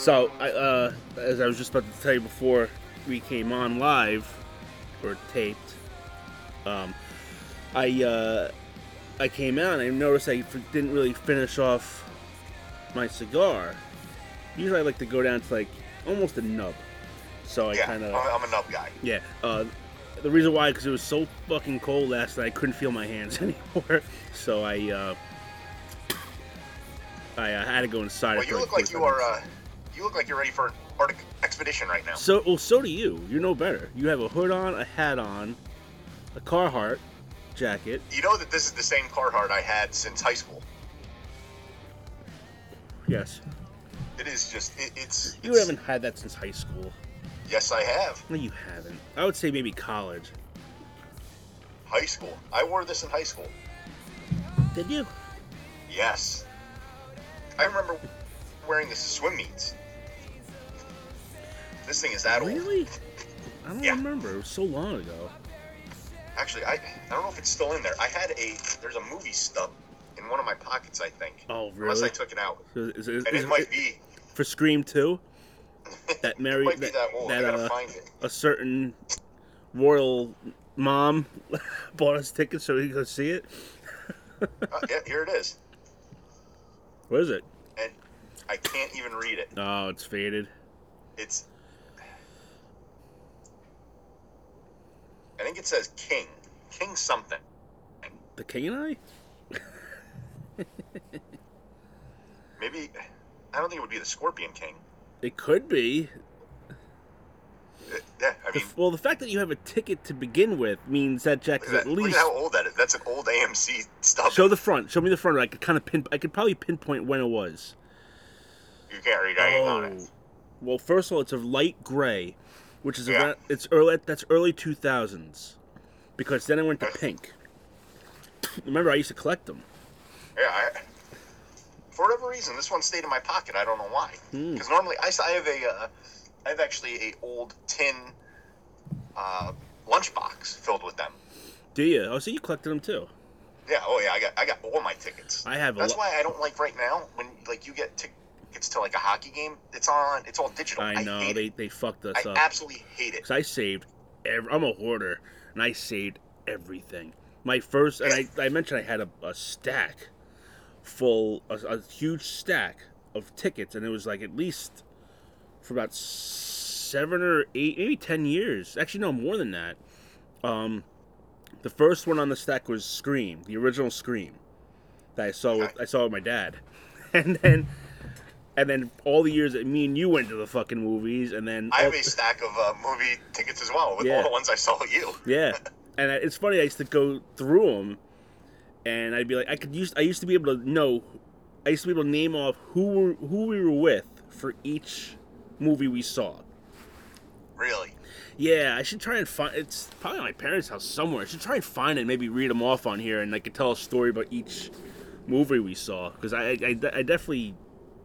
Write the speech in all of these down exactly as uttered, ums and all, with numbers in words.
So, I, uh, as I was just about to tell you before we came on live, or taped, um, I, uh, I came out and I noticed I didn't really finish off my cigar. Usually I like to go down to, like, almost a nub. So I yeah, kind of... I'm a nub guy. Yeah. Uh, the reason why, because it was so fucking cold last night, I couldn't feel my hands anymore. So I, uh... I uh, had to go inside. Well, you look like you are, uh, you look like you're ready for an Arctic expedition right now. So, well, so do you. You know better. You have a hood on, a hat on, a Carhartt jacket. You know that this is the same Carhartt I had since high school. Yes. It is just, it, it's... You it's, haven't had that since high school. Yes, I have. No, you haven't. I would say maybe college. High school. I wore this in high school. Did you? Yes. I remember wearing this to swim meets. This thing is that really? old. Really? I don't yeah. remember. It was so long ago. Actually, I, I don't know if it's still in there. I had a... There's a movie stub in one of my pockets, I think. Oh, really? Unless I took it out. So is, is, and it is, might it, be... For Scream two? That Mary... might that, be that old. That, I gotta uh, find it. A certain royal mom bought us tickets so we could go see it. uh, yeah, here it is. What is it? And I can't even read it. Oh, it's faded. It's... I think it says King. King something. The King and I? Maybe... I don't think it would be the Scorpion King. It could be. It, yeah, I mean... The, well, the fact that you have a ticket to begin with means that Jack is that, at least... Look at how old that is. That's an old A M C stuff. Show the front. Show me the front. I could kind of pin. I could probably pinpoint when it was. You can't read anything oh. on it. Well, first of all, it's a light gray, which is yeah. around, it's early. That's early two thousands, because then I went to pink. Remember, I used to collect them. Yeah, I, for whatever reason, this one stayed in my pocket. I don't know why. Because hmm. normally, I, I have a, uh, I have actually a old tin uh, lunchbox filled with them. Do you? Oh, so you collected them too. Yeah. Oh, yeah. I got I got all my tickets. I have. A That's lo- why I don't like right now when like you get tickets to like a hockey game. It's on. It's all digital. I know I hate they it. they fucked us I up. I absolutely hate it. Cause I saved. Every, I'm a hoarder, and I saved everything. My first, and I, I mentioned I had a, a stack, full a, a huge stack of tickets, and it was like at least for about seven or eight, maybe ten years. Actually, no, more than that. Um. The first one on the stack was Scream, the original Scream, that I saw with I saw with my dad, and then, and then all the years that me and you went to the fucking movies, and then I have a stack of uh, movie tickets as well with yeah. all the ones I saw with you. Yeah, and it's funny I used to go through them, and I'd be like I could use I used to be able to know, I used to be able to name off who were, who we were with for each movie we saw. Really. Yeah, I should try and find... It's probably at my parents' house somewhere. I should try and find it and maybe read them off on here, and I could tell a story about each movie we saw. Because I, I, I definitely...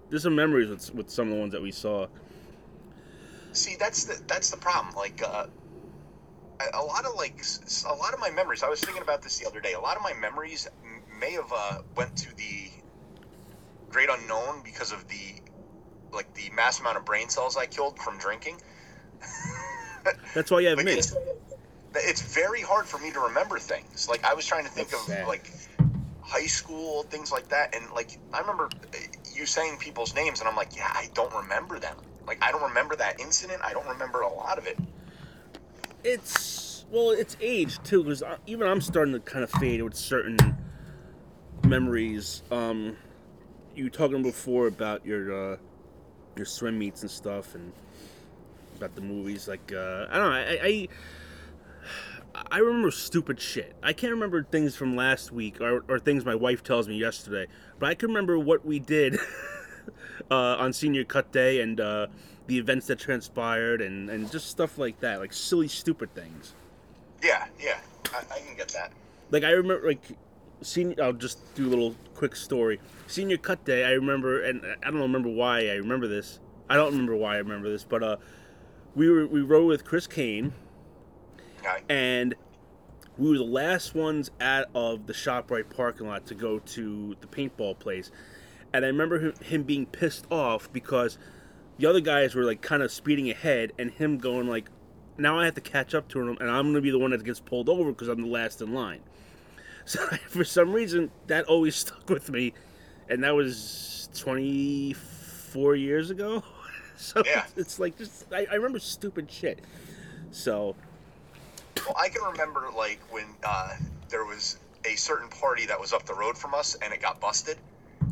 There's some memories with with some of the ones that we saw. See, that's the that's the problem. Like, uh, a lot of, like... A lot of my memories... I was thinking about this the other day. A lot of my memories may have uh, went to the great unknown because of the, like, the mass amount of brain cells I killed from drinking. That's why you have like me. It's, it's very hard for me to remember things. Like I was trying to think That's of sad. like high school things like that, and like I remember you saying people's names, and I'm like, yeah, I don't remember them. Like I don't remember that incident. I don't remember a lot of it. It's well, it's age too, because even I'm starting to kind of fade with certain memories. Um, you were talking before about your uh, your swim meets and stuff, and. About the movies, like uh, I don't know, I, I I remember stupid shit. I can't remember things from last week or, or things my wife tells me yesterday, but I can remember what we did uh, on Senior Cut Day and uh, the events that transpired and, and just stuff like that, like silly, stupid things. Yeah, yeah, I, I can get that. Like I remember, like senior. I'll just do a little quick story. Senior Cut Day, I remember, and I don't remember why I remember this. I don't remember why I remember this, but uh. We were we rode with Chris Kane, and we were the last ones out of the ShopRite parking lot to go to the paintball place. And I remember him, him being pissed off because the other guys were like kind of speeding ahead, and him going like, now I have to catch up to him, and I'm going to be the one that gets pulled over because I'm the last in line. So for some reason, that always stuck with me, and that was twenty-four years ago. So yeah. it's like just I, I remember stupid shit. So, well, I can remember like when uh, there was a certain party that was up the road from us, and it got busted.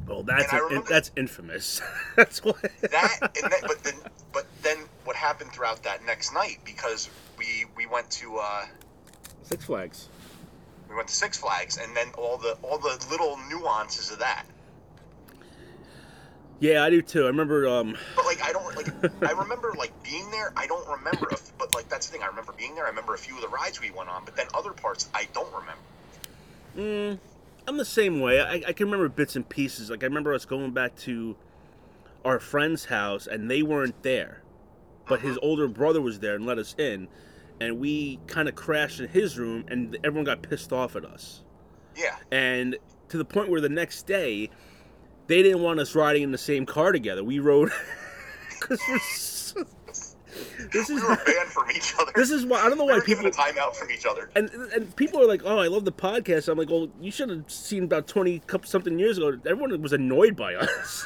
Well, that's a, remember, that's infamous. That's what that, and that. But then, but then, what happened throughout that next night? Because we we went to uh, Six Flags. We went to Six Flags, and then all the all the little nuances of that. Yeah, I do too. I remember. Um... But like, I don't like. I remember like being there. I don't remember. If, but like, that's the thing. I remember being there. I remember a few of the rides we went on, but then other parts I don't remember. Mm. I'm the same way. I, I can remember bits and pieces. Like, I remember us going back to our friend's house, and they weren't there. But his older brother was there and let us in. And we kind of crashed in his room, and everyone got pissed off at us. Yeah. And to the point where the next day, they didn't want us riding in the same car together. We rode... Because we're so... This is we were banned from each other. This is why I don't know why we were people given a timeout from each other. And and people are like, "Oh, I love the podcast." I'm like, "Well, you should have seen about twenty something years ago. Everyone was annoyed by us.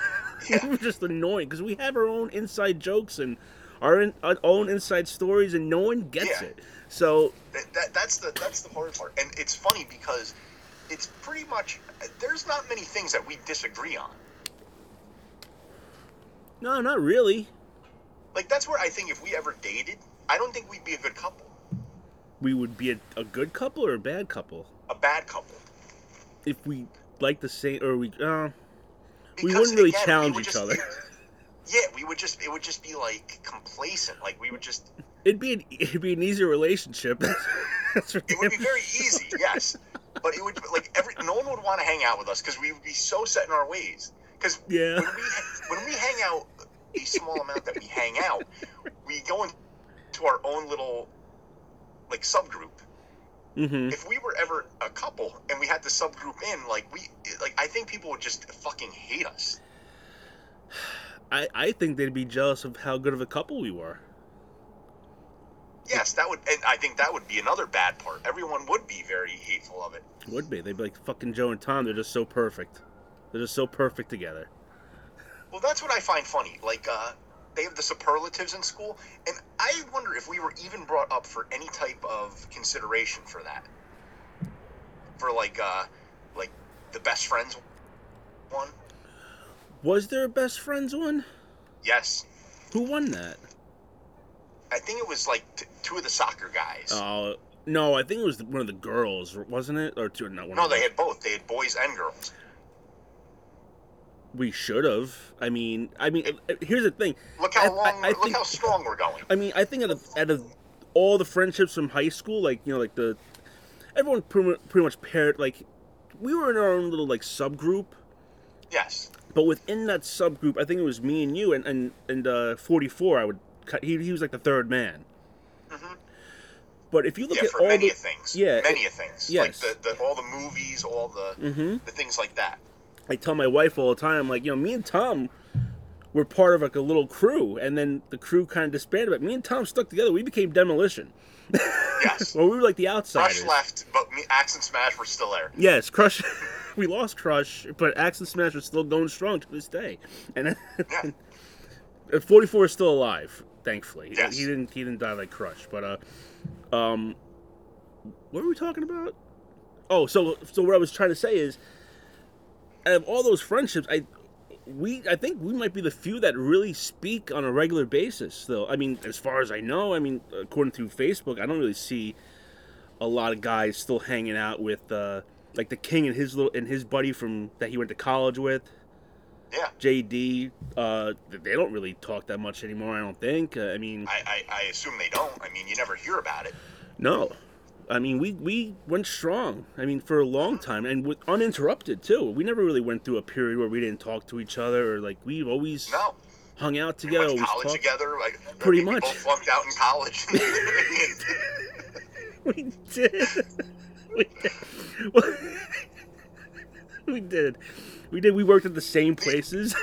Yeah. We were just annoyed because we have our own inside jokes and our, in, our own inside stories, and no one gets yeah. it. So that, that, that's the that's the hard part. And it's funny because it's pretty much there's not many things that we disagree on. No, not really. Like, that's where I think if we ever dated, I don't think we'd be a good couple. We would be a, a good couple or a bad couple? A bad couple. If we like the same, or we, uh, because, we wouldn't really again, challenge would each just, other. Yeah, we would just, it would just be, like, complacent. Like, we would just... It'd be an, it'd be an easy relationship. That's right. It would be very easy, yes. But it would, like, every no one would want to hang out with us because we would be so set in our ways. Because yeah. when, we, when we hang out... a small amount that we hang out, we go into our own little like subgroup. Mm-hmm. If we were ever a couple and we had to subgroup in, like we, like I think people would just fucking hate us. I I think they'd be jealous of how good of a couple we were. Yes, that would, and I think that would be another bad part. Everyone would be very hateful of it. Would be. They'd be like fucking Joe and Tom. They're just so perfect. They're just so perfect together. Well, that's what I find funny. Like, uh, they have the superlatives in school, and I wonder if we were even brought up for any type of consideration for that. For, like, uh, like the best friends one. Was there a best friends one? Yes. Who won that? I think it was, like, t- two of the soccer guys. Oh, uh, no, I think it was one of the girls, wasn't it? Or two, not one no, of they them. Had both. They had boys and girls. We should have. I mean, I mean, it, here's the thing. Look how long. I, I look think, how strong we're going. I mean, I think out of out of all the friendships from high school, like you know, like the everyone pretty, pretty much paired. Like we were in our own little like subgroup. Yes. But within that subgroup, I think it was me and you and and and uh, forty-four. I would cut. He he was like the third man. Mm-hmm. But if you look yeah, at for all many the things, yeah, many it, of things, yes, like the, the all the movies, all the mm-hmm. the things like that. I tell my wife all the time, like, you know, me and Tom were part of, like, a little crew. And then the crew kind of disbanded. But me and Tom stuck together. We became Demolition. Yes. Well, we were, like, the outsiders. Crush left, but me, Axe and Smash were still there. Yes, Crush. We lost Crush, but Axe and Smash are still going strong to this day. And yeah. forty-four is still alive, thankfully. Yes. He didn't, he didn't die like Crush. But, uh, um, what were we talking about? Oh, so so what I was trying to say is, out of all those friendships, I we I think we might be the few that really speak on a regular basis, though. I mean, as far as I know, I mean, according to Facebook, I don't really see a lot of guys still hanging out with uh, like the King and his little and his buddy from that he went to college with. Yeah. J D. Uh, they don't really talk that much anymore. I don't think. Uh, I mean, I, I I assume they don't. I mean, you never hear about it. No. I mean, we, we went strong, I mean, for a long time, and with, uninterrupted, too. We never really went through a period where we didn't talk to each other, or, like, we always no. hung out together. We went to college together. Like, pretty much. We both flunked out in college. We did. We did. We did. We did. We worked at the same places,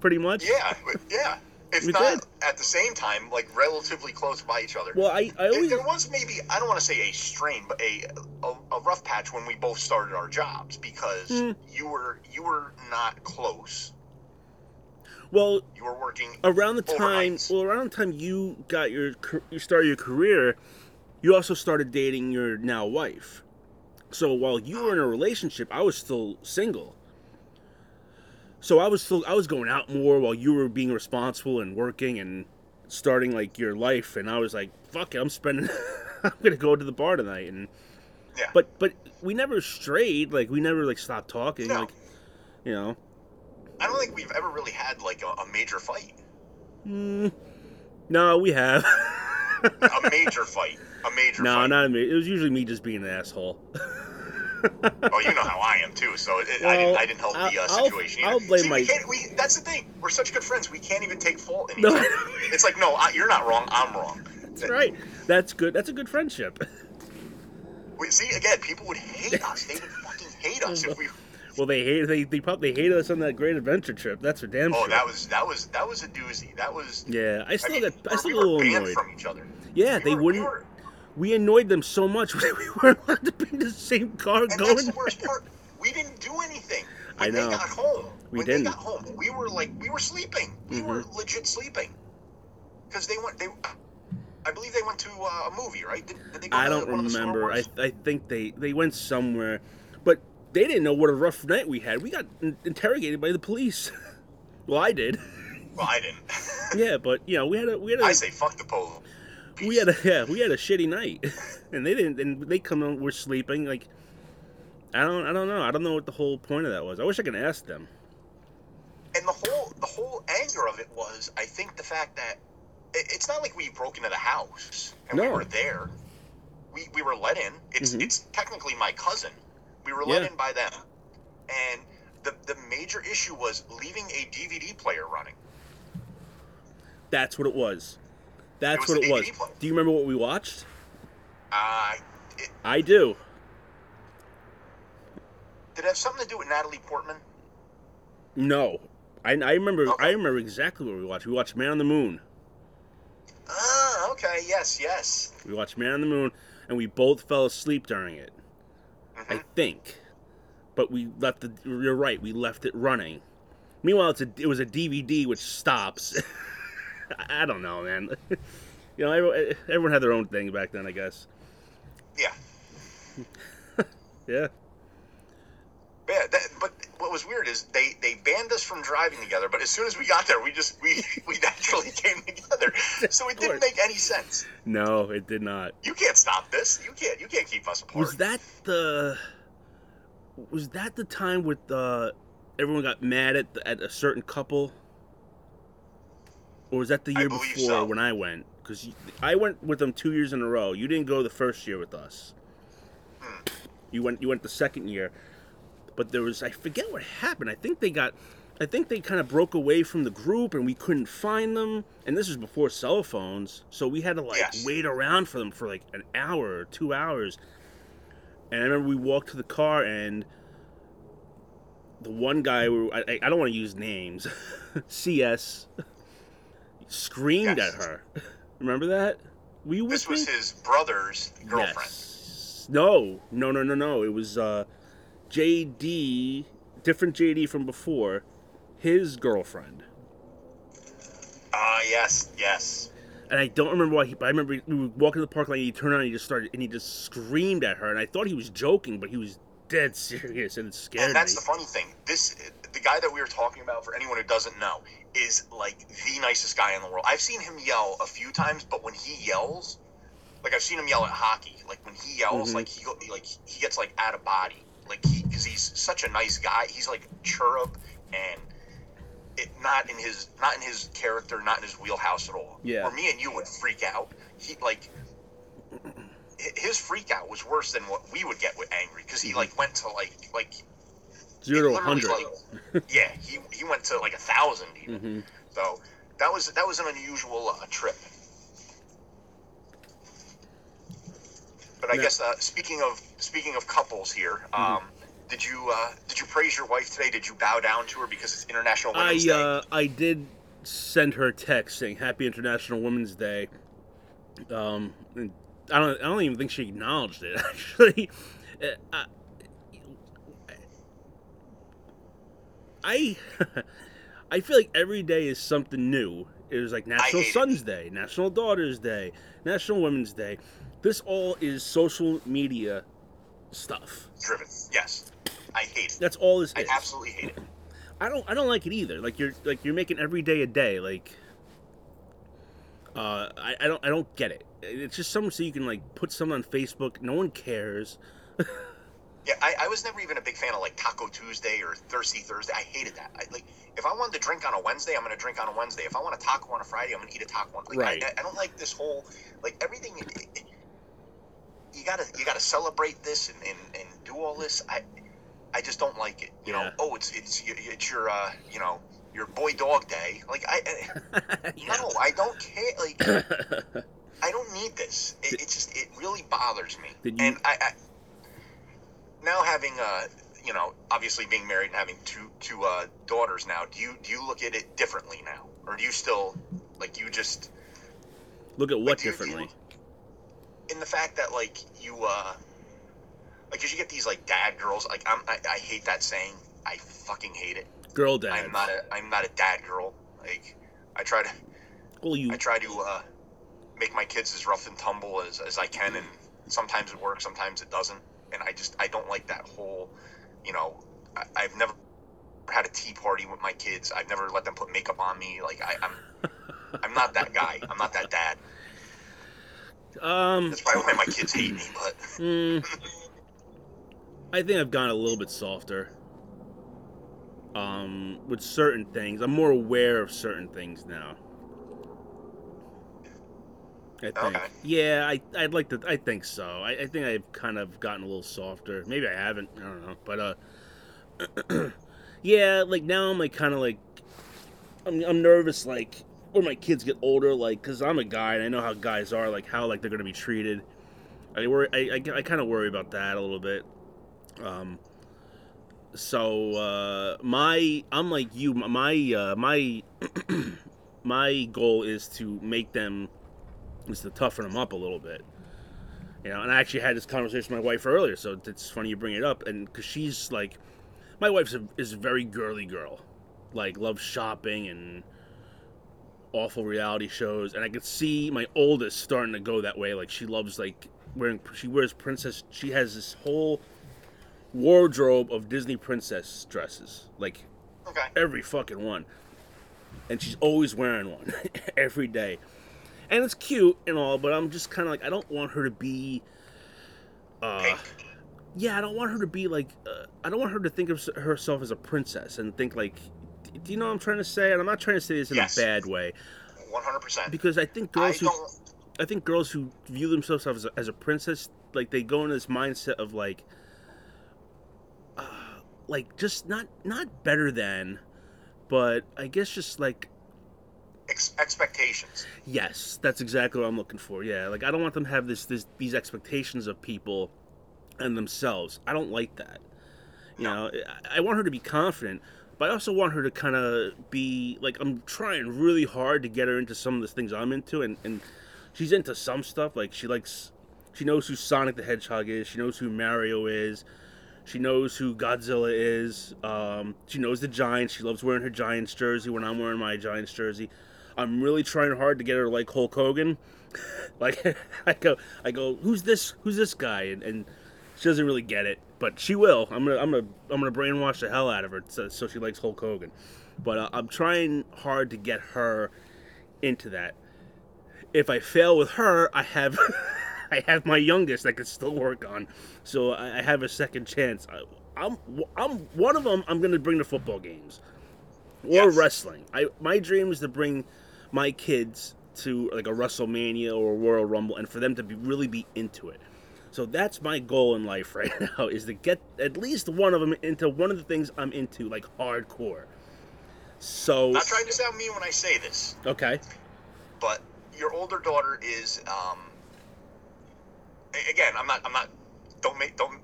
pretty much. Yeah, yeah. It's we not did. At the same time, like relatively close by each other. Well, I, I always... there was maybe, I don't want to say a strain, but a a, a rough patch when we both started our jobs because mm. you were you were not close. Well, you were working around the time. Overnights. Well, around the time you got your you started your career, you also started dating your now wife. So while you were in a relationship, I was still single. So I was still, I was going out more while you were being responsible and working and starting like your life, and I was like, "Fuck it, I'm spending. I'm gonna go to the bar tonight." And yeah, but but we never strayed. Like we never like stopped talking. No. Like you know, I don't think we've ever really had like a, a major fight. Mm, no, we have a major fight. A major. No, fight. Not a major. It was usually me just being an asshole. Well, you know how I am too, so it, well, I, didn't, I didn't help the uh, situation either. I'll blame See, my... we can't, we, that's the thing. We're such good friends. We can't even take fault in each other. It's like, no, I, you're not wrong. I'm wrong. That's right. That's good. That's a good friendship. We, see, again, people would hate us. They would fucking hate us if we. Well, they hate. They they probably hated us on that great adventure trip. That's for damn sure. Oh, that was that was that was a doozy. That was. Yeah, I still I mean, got. I still we got a little annoyed. Banned from each other. Yeah, we they were, wouldn't. We were, We annoyed them so much that we weren't allowed to be in the same car and going. And that's the worst part. We didn't do anything. When I know. When they got home. We when didn't. When they got home, we were like, we were sleeping. We mm-hmm. were legit sleeping. Because they went, they, I believe they went to uh, a movie, right? Did, did they go I to don't one remember. Of the I I think they, they went somewhere. But they didn't know what a rough night we had. We got interrogated by the police. Well, I did. Well, I didn't. Yeah, but, you know, we had a... We had a I say fuck the police. We had a yeah, we had a shitty night, and they didn't. And they come on, we're sleeping. Like, I don't, I don't know. I don't know what the whole point of that was. I wish I could ask them. And the whole, the whole anger of it was, I think, the fact that it, it's not like we broke into the house and no. we were there. We we were let in. It's mm-hmm. it's technically my cousin. We were let yeah. in by them, and the the major issue was leaving a D V D player running. That's what it was. That's what it was. Do you remember what we watched? Uh, it, I do. Did it have something to do with Natalie Portman? No. I, I remember okay. I remember exactly what we watched. We watched Man on the Moon. Ah, okay. Yes, yes. We watched Man on the Moon, and we both fell asleep during it. Mm-hmm. I think. But we left it, you're right, we left it running. Meanwhile, it's a, it was a D V D which stops... I don't know, man. You know, everyone, everyone had their own thing back then, I guess. Yeah. Yeah. Yeah, that, but what was weird is they, they banned us from driving together, but as soon as we got there, we just, we, we naturally came together. So it didn't make any sense. No, it did not. You can't stop this. You can't, you can't keep us apart. Was that the, was that the time with the, everyone got mad at the, at a certain couple? Or was that the year before so. when I went? Because I went with them two years in a row. You didn't go the first year with us. Mm. You went. You went the second year, but there was I forget what happened. I think they got. I think they kind of broke away from the group, and we couldn't find them. And this was before cell phones, so we had to like yes. wait around for them for like an hour or two hours. And I remember we walked to the car, and the one guy. I, I don't want to use names. C S. Screamed yes. at her. Remember that? Were you with this was me? His brother's girlfriend. Yes. No, no, no, no, no. It was uh, J D, different J D from before, his girlfriend. Ah, uh, yes, yes. And I don't remember why he, but I remember we were walking to the park lot, and he turned on and he just started, and he just screamed at her. And I thought he was joking, but he was dead serious, and it scared me. And that's me. The funny thing. This, the guy that we were talking about, for anyone who doesn't know, is like the nicest guy in the world. I've seen him yell a few times, but when he yells, like I've seen him yell at hockey. Like when he yells, mm-hmm. like he like he gets like out of body. Like he, because he's such a nice guy. He's like chirrup and it not in his not in his character, not in his wheelhouse at all. Yeah. Where me and you would freak out. He like his freak out was worse than what we would get with angry because he like went to like like. Zero to hundred. Like, yeah, he he went to like a thousand even. Mm-hmm. So that was that was an unusual uh, trip. But I no. guess uh, speaking of speaking of couples here, um, mm-hmm. did you uh, did you praise your wife today? Did you bow down to her because it's International Women's I, Day? I uh, I did send her a text saying Happy International Women's Day. Um, and I don't. I don't even think she acknowledged it. Actually, I. I, I feel like every day is something new. It was like National Sons it. Day, National Daughters Day, National Women's Day. This all is social media stuff. Driven. Yes, I hate it. That's all this I is. I absolutely hate it. I don't. I don't like it either. Like you're like you're making every day a day. Like, uh, I, I don't. I don't get it. It's just something so you can like put something on Facebook. No one cares. Yeah, I, I was never even a big fan of like Taco Tuesday or Thirsty Thursday. I hated that. I, like, if I wanted to drink on a Wednesday, I'm going to drink on a Wednesday. If I want a taco on a Friday, I'm going to eat a taco on. Like, right. I, I don't like this whole like everything. It, it, you gotta you gotta celebrate this and, and, and do all this. I I just don't like it. You yeah. know. Oh, it's it's it's your uh you know your boy dog day. Like I, I yeah. no, I don't care. Like I don't need this. It, it just it really bothers me. Did you... And I. I Now having, uh, you know, obviously being married and having two two uh, daughters now, do you do you look at it differently now, or do you still, like, you just look at what like, differently? You, in the fact that like you, uh, like, 'cause you get these like dad girls. Like I'm, I, I hate that saying. I fucking hate it. Girl dad. I'm not a I'm not a dad girl. Like I try to. Well, you. I try to uh, make my kids as rough and tumble as, as I can, and sometimes it works, sometimes it doesn't. And I just, I don't like that whole, you know, I, I've never had a tea party with my kids. I've never let them put makeup on me. Like, I, I'm I'm not that guy. I'm not that dad. Um, That's probably why my kids hate me, but... mm, I think I've gone a little bit softer um, with certain things. I'm more aware of certain things now. I think. Okay. Yeah, I, I'd like to. I think so. I, I think I've kind of gotten a little softer. Maybe I haven't. I don't know. But uh, yeah, like now I'm like kind of like, I'm I'm nervous like when my kids get older, like, because I'm a guy and I know how guys are, like how like they're gonna be treated. I worry. I I, I kind of worry about that a little bit. Um. So uh, my I'm like you. My uh, my my goal is to make them. Is to toughen them up a little bit, you know. And I actually had this conversation with my wife earlier, so it's funny you bring it up. And because she's like, my wife's a, is a very girly girl, like loves shopping and awful reality shows. And I could see my oldest starting to go that way. Like she loves like wearing, she wears princess. She has this whole wardrobe of Disney princess dresses, like okay. every fucking one. And she's always wearing one every day. And it's cute and all, but I'm just kind of like, I don't want her to be, uh, yeah, I don't want her to be like, uh, I don't want her to think of herself as a princess and think like, do you know what I'm trying to say? And I'm not trying to say this in yes. a bad way. one hundred percent. Because I think girls I who, don't... I think girls who view themselves as a, as a princess, like they go into this mindset of like, uh, like just not, not better than, but I guess just like. Ex- expectations. Yes, that's exactly what I'm looking for. Yeah, like I don't want them to have this, this these expectations of people and themselves. I don't like that. You no. know, I, I want her to be confident, but I also want her to kind of be like, I'm trying really hard to get her into some of the things I'm into, and, and she's into some stuff. Like she likes, she knows who Sonic the Hedgehog is. She knows who Mario is. She knows who Godzilla is. Um, she knows the Giants. She loves wearing her Giants jersey when I'm wearing my Giants jersey. I'm really trying hard to get her like Hulk Hogan. Like I go, I go. Who's this? Who's this guy? And, and she doesn't really get it, but she will. I'm gonna, I'm gonna, I'm gonna brainwash the hell out of her so, so she likes Hulk Hogan. But uh, I'm trying hard to get her into that. If I fail with her, I have, I have my youngest I can still work on. So I, I have a second chance. I, I'm, I'm one of them. I'm gonna bring to football games or yes. wrestling. I my dream is to bring. My kids to like a WrestleMania or a Royal Rumble, and for them to be really be into it. So that's my goal in life right now, is to get at least one of them into one of the things I'm into, like hardcore. So I'm not trying to sound mean when I say this. Okay. But your older daughter is, um, again, I'm not, I'm not, don't make, don't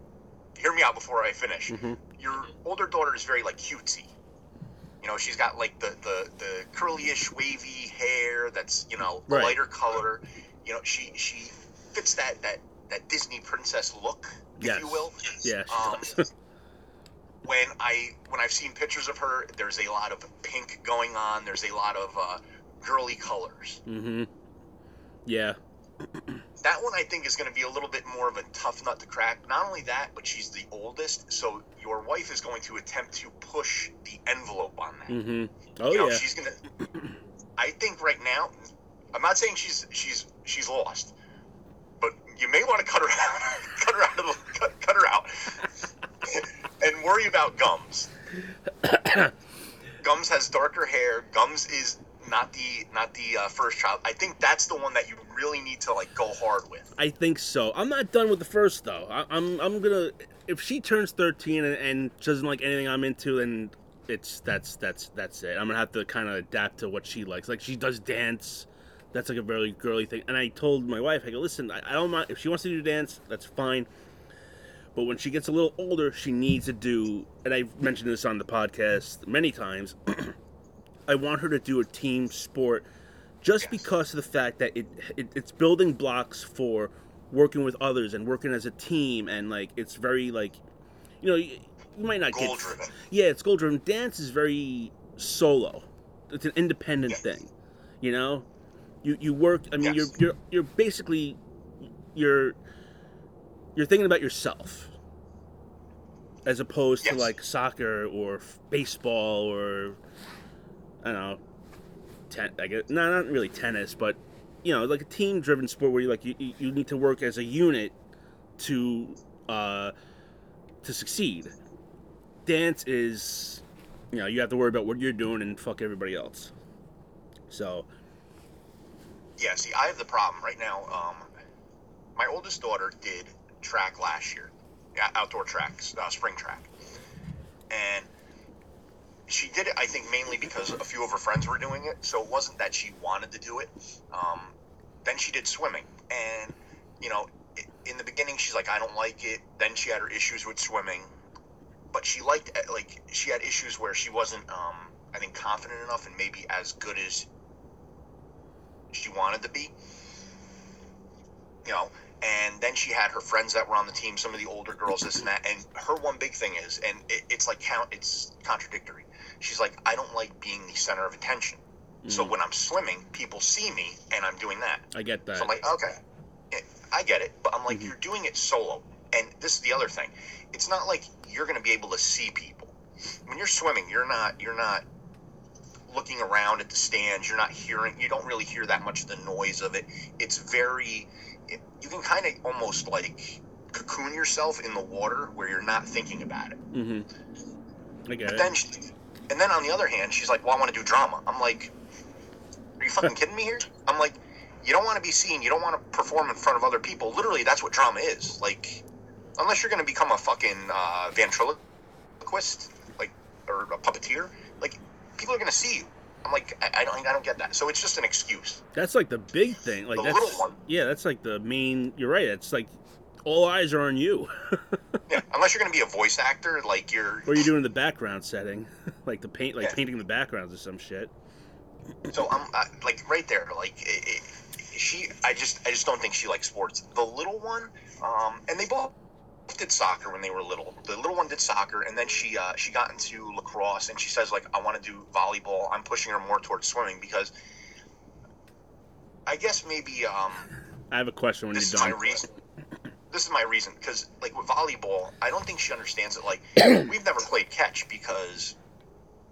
hear me out before I finish. Mm-hmm. Your older daughter is very like cutesy. You know, she's got like the the, the curly-ish wavy hair that's, you know, right. lighter color. You know, she she fits that that, that Disney princess look, if yes. you will. Yeah. Um, when I when I've seen pictures of her, there's a lot of pink going on. There's a lot of uh, girly colors. Mm-hmm. Yeah. That one I think is going to be a little bit more of a tough nut to crack. Not only that, but she's the oldest, so your wife is going to attempt to push the envelope on that. Mm-hmm. Oh, you know, yeah. She's going to. I think right now, I'm not saying she's she's she's lost, but you may want to cut her out, cut her out, of the, cut, cut her out, and worry about Gums. Gums has darker hair. Gums is. Not the not the uh, first child. I think that's the one that you really need to like go hard with. I think so. I'm not done with the first though. I, I'm I'm gonna if she turns thirteen and, and doesn't like anything I'm into, then it's that's that's that's it. I'm gonna have to kind of adapt to what she likes. Like she does dance, that's like a very girly thing. And I told my wife, I go, listen, I, I don't mind if she wants to do dance, that's fine. But when she gets a little older, she needs to do. And I've mentioned this on the podcast many times. I want her to do a team sport just yes. because of the fact that it, it it's building blocks for working with others and working as a team. And, like, it's very, like, you know, you, you might not goal get... Goal-driven. Yeah, it's goal-driven. Dance is very solo. It's an independent yes. thing, you know? You you work... I mean, yes. you're, you're you're basically... You're, you're thinking about yourself as opposed yes. to, like, soccer or baseball or... I don't know, ten, I guess, no, not really tennis, but, you know, like a team-driven sport where you like you, you need to work as a unit to uh, to succeed. Dance is, you know, you have to worry about what you're doing and fuck everybody else. So. Yeah, see, I have the problem right now. Um, my oldest daughter did track last year, outdoor track, uh, spring track, and... She did it, I think, mainly because a few of her friends were doing it, so it wasn't that she wanted to do it. Um, then she did swimming, and, you know, it, in the beginning, she's like, I don't like it. Then she had her issues with swimming, but she liked, like, she had issues where she wasn't, um, I think, confident enough and maybe as good as she wanted to be, you know. And then she had her friends that were on the team, some of the older girls, this and that, and her one big thing is, and it, it's like, count, it's contradictory. She's like, I don't like being the center of attention. Mm. So when I'm swimming, people see me, and I'm doing that. I get that. So I'm like, okay, I get it. But I'm like, mm-hmm. you're doing it solo. And this is the other thing. It's not like you're going to be able to see people. When you're swimming, you're not you're not looking around at the stands. You're not hearing. You don't really hear that much of the noise of it. It's very, it, you can kind of almost like cocoon yourself in the water where you're not thinking about it. Mm-hmm. I get but it. Then she, And then on the other hand, she's like, well, I want to do drama. I'm like, are you fucking kidding me here? I'm like, you don't want to be seen. You don't want to perform in front of other people. Literally, that's what drama is. Like, unless you're going to become a fucking uh, ventriloquist, like, or a puppeteer, like, people are going to see you. I'm like, I, I don't I don't get that. So it's just an excuse. That's like the big thing. Like the that's, little one. Yeah, that's like the main, you're right. It's like all eyes are on you. Yeah, unless you're going to be a voice actor, like you're... Or you're doing the background setting, like the paint, like yeah. painting the backgrounds or some shit. So I'm I, like right there, like it, it, she. I just, I just don't think she likes sports. The little one, um, and they both did soccer when they were little. The little one did soccer, and then she, uh, she got into lacrosse, and she says like, I want to do volleyball. I'm pushing her more towards swimming because, I guess maybe. Um, I have a question when you're done. This is my reason. This is my reason, because, like, with volleyball, I don't think she understands it. Like, we've never played catch because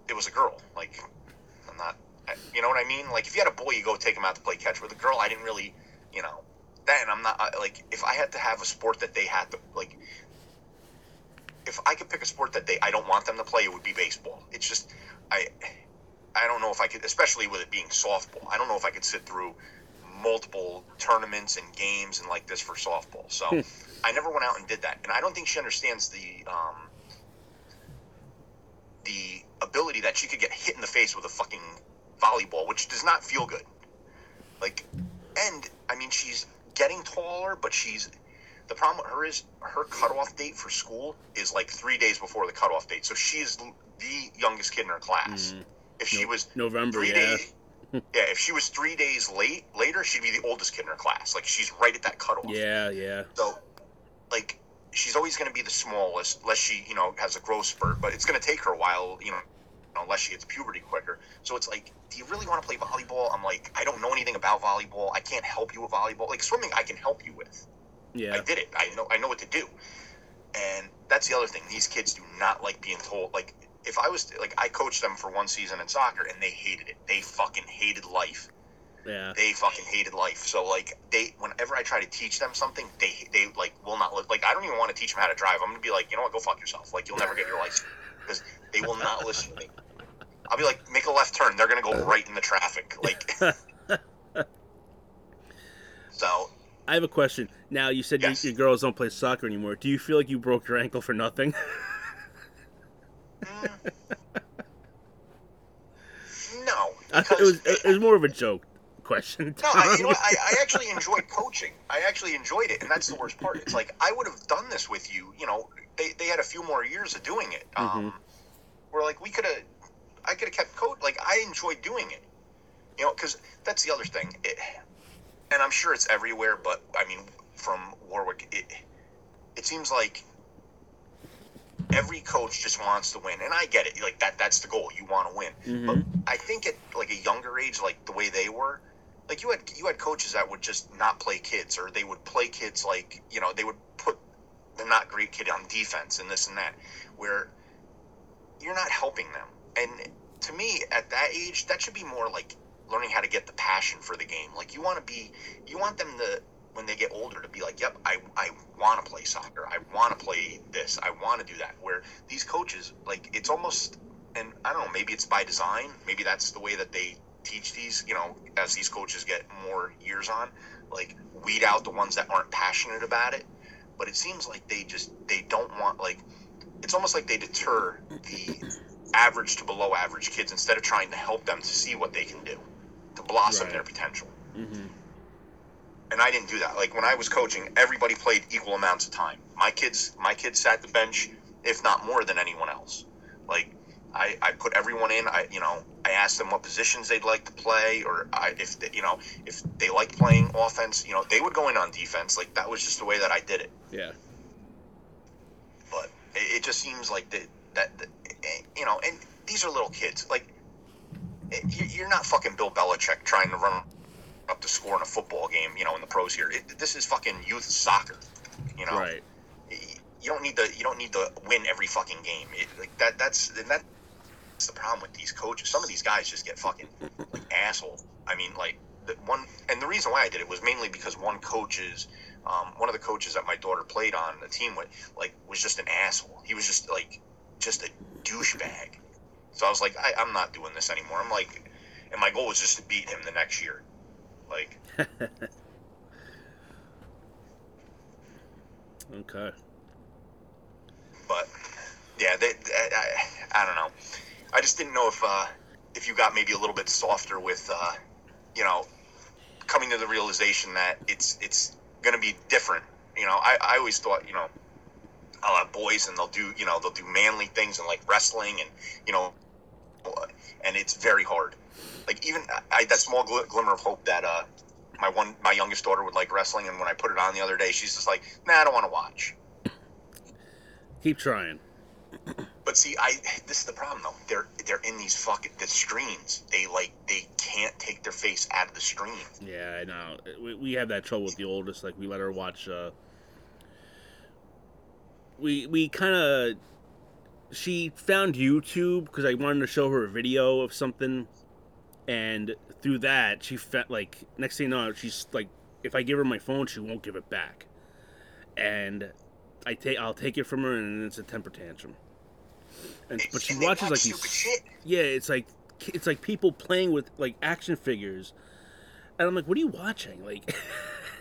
it was a girl. Like, I'm not, I, you know what I mean? Like, if you had a boy, you go take him out to play catch. With a girl, I didn't really, you know, that, and I'm not, I, like, if I had to have a sport that they had to, like, if I could pick a sport that they, I don't want them to play, it would be baseball. It's just, I, I don't know if I could, especially with it being softball, I don't know if I could sit through multiple tournaments and games and like this for softball. So hmm. I never went out and did that. And I don't think she understands the um, the ability that she could get hit in the face with a fucking volleyball, which does not feel good. Like, and I mean, she's getting taller, but she's, the problem with her is her cutoff date for school is like three days before the cutoff date. So she's the youngest kid in her class. Mm. If she no, was November, three yeah. days, yeah, if she was three days late later, she'd be the oldest kid in her class. Like, she's right at that cutoff. Yeah, yeah. So, like, she's always going to be the smallest, unless she, you know, has a growth spurt. But it's going to take her a while, you know, unless she gets puberty quicker. So it's like, do you really want to play volleyball? I'm like, I don't know anything about volleyball. I can't help you with volleyball. Like, swimming, I can help you with. Yeah, I did it. I know. I know what to do. And that's the other thing. These kids do not like being told. Like, if I was like, I coached them for one season in soccer, and they hated it. They fucking hated life. Yeah. They fucking hated life. So like, they whenever I try to teach them something, they they like will not look. Like, I don't even want to teach them how to drive. I'm gonna be like, you know what? Go fuck yourself. Like, you'll never get your license because they will not listen to me. I'll be like, make a left turn. They're gonna go right in the traffic. Like, so. I have a question. Now, you said yes. your, your girls don't play soccer anymore. Do you feel like you broke your ankle for nothing? mm. No. I, it, was, it was more of a joke question. No, I, you know what? I, I actually enjoyed coaching. I actually enjoyed it, and that's the worst part. It's like, I would have done this with you. You know, they, they had a few more years of doing it. Um, mm-hmm. Where, like, we could have – I could have kept coach. Like, I enjoyed doing it. You know, because that's the other thing. It, And I'm sure it's everywhere, but, I mean, from Warwick, it it seems like every coach just wants to win. And I get it. Like, that that's the goal. You want to win. Mm-hmm. But I think at, like, a younger age, like, the way they were, like, you had you had coaches that would just not play kids, or they would play kids like, you know, they would put the not great kid on defense and this and that, where you're not helping them. And to me, at that age, that should be more like learning how to get the passion for the game. Like, you want to be, you want them to, when they get older, to be like, yep, I, I want to play soccer. I want to play this. I want to do that. Where these coaches, like, it's almost, and I don't know, maybe it's by design. Maybe that's the way that they teach these, you know, as these coaches get more years on, like, weed out the ones that aren't passionate about it. But it seems like they just, they don't want, like, it's almost like they deter the average to below average kids instead of trying to help them to see what they can do. To blossom right. their potential. Mm-hmm. And I didn't do that. Like, when I was coaching, everybody played equal amounts of time. My kids, my kids sat the bench, if not more than anyone else. Like, I, I put everyone in. I, you know, I asked them what positions they'd like to play, or I, if they, you know, if they liked playing offense, you know, they would go in on defense. Like, that was just the way that I did it. Yeah. But it, it just seems like that, that, that, you know, and these are little kids. Like, you're not fucking Bill Belichick trying to run up the score in a football game, you know, in the pros here. It, this is fucking youth soccer, you know. Right. You don't need to. You don't need to win every fucking game. It, like that. That's and that's the problem with these coaches. Some of these guys just get fucking like assholes. I mean, like the one. And the reason why I did it was mainly because one coach's, um, one of the coaches that my daughter played on the team with, like, was just an asshole. He was just like, just a douchebag. So I was like, I, I'm not doing this anymore. I'm like, and my goal was just to beat him the next year. Like. Okay. But, yeah, they, I, I, I don't know. I just didn't know if uh, if you got maybe a little bit softer with, uh, you know, coming to the realization that it's it's going to be different. You know, I, I always thought, you know, I'll have boys and they'll do, you know, they'll do manly things and like wrestling and, you know, and it's very hard. Like, even I, that small gl- glimmer of hope that uh, my one, my youngest daughter would like wrestling. And when I put it on the other day, she's just like, nah, I don't want to watch. Keep trying. But see, I, this is the problem though. They're, they're in these fucking the screens. They like, they can't take their face out of the screen. Yeah, I know. We, we have that trouble with the oldest. Like, we let her watch, uh, We we kind of, she found YouTube because I wanted to show her a video of something, and through that she felt like, next thing you know, she's like, if I give her my phone, she won't give it back, and I take I'll take it from her, and it's a temper tantrum. And but she watches like these shit. Yeah, it's like it's like people playing with like action figures, and I'm like, what are you watching? Like,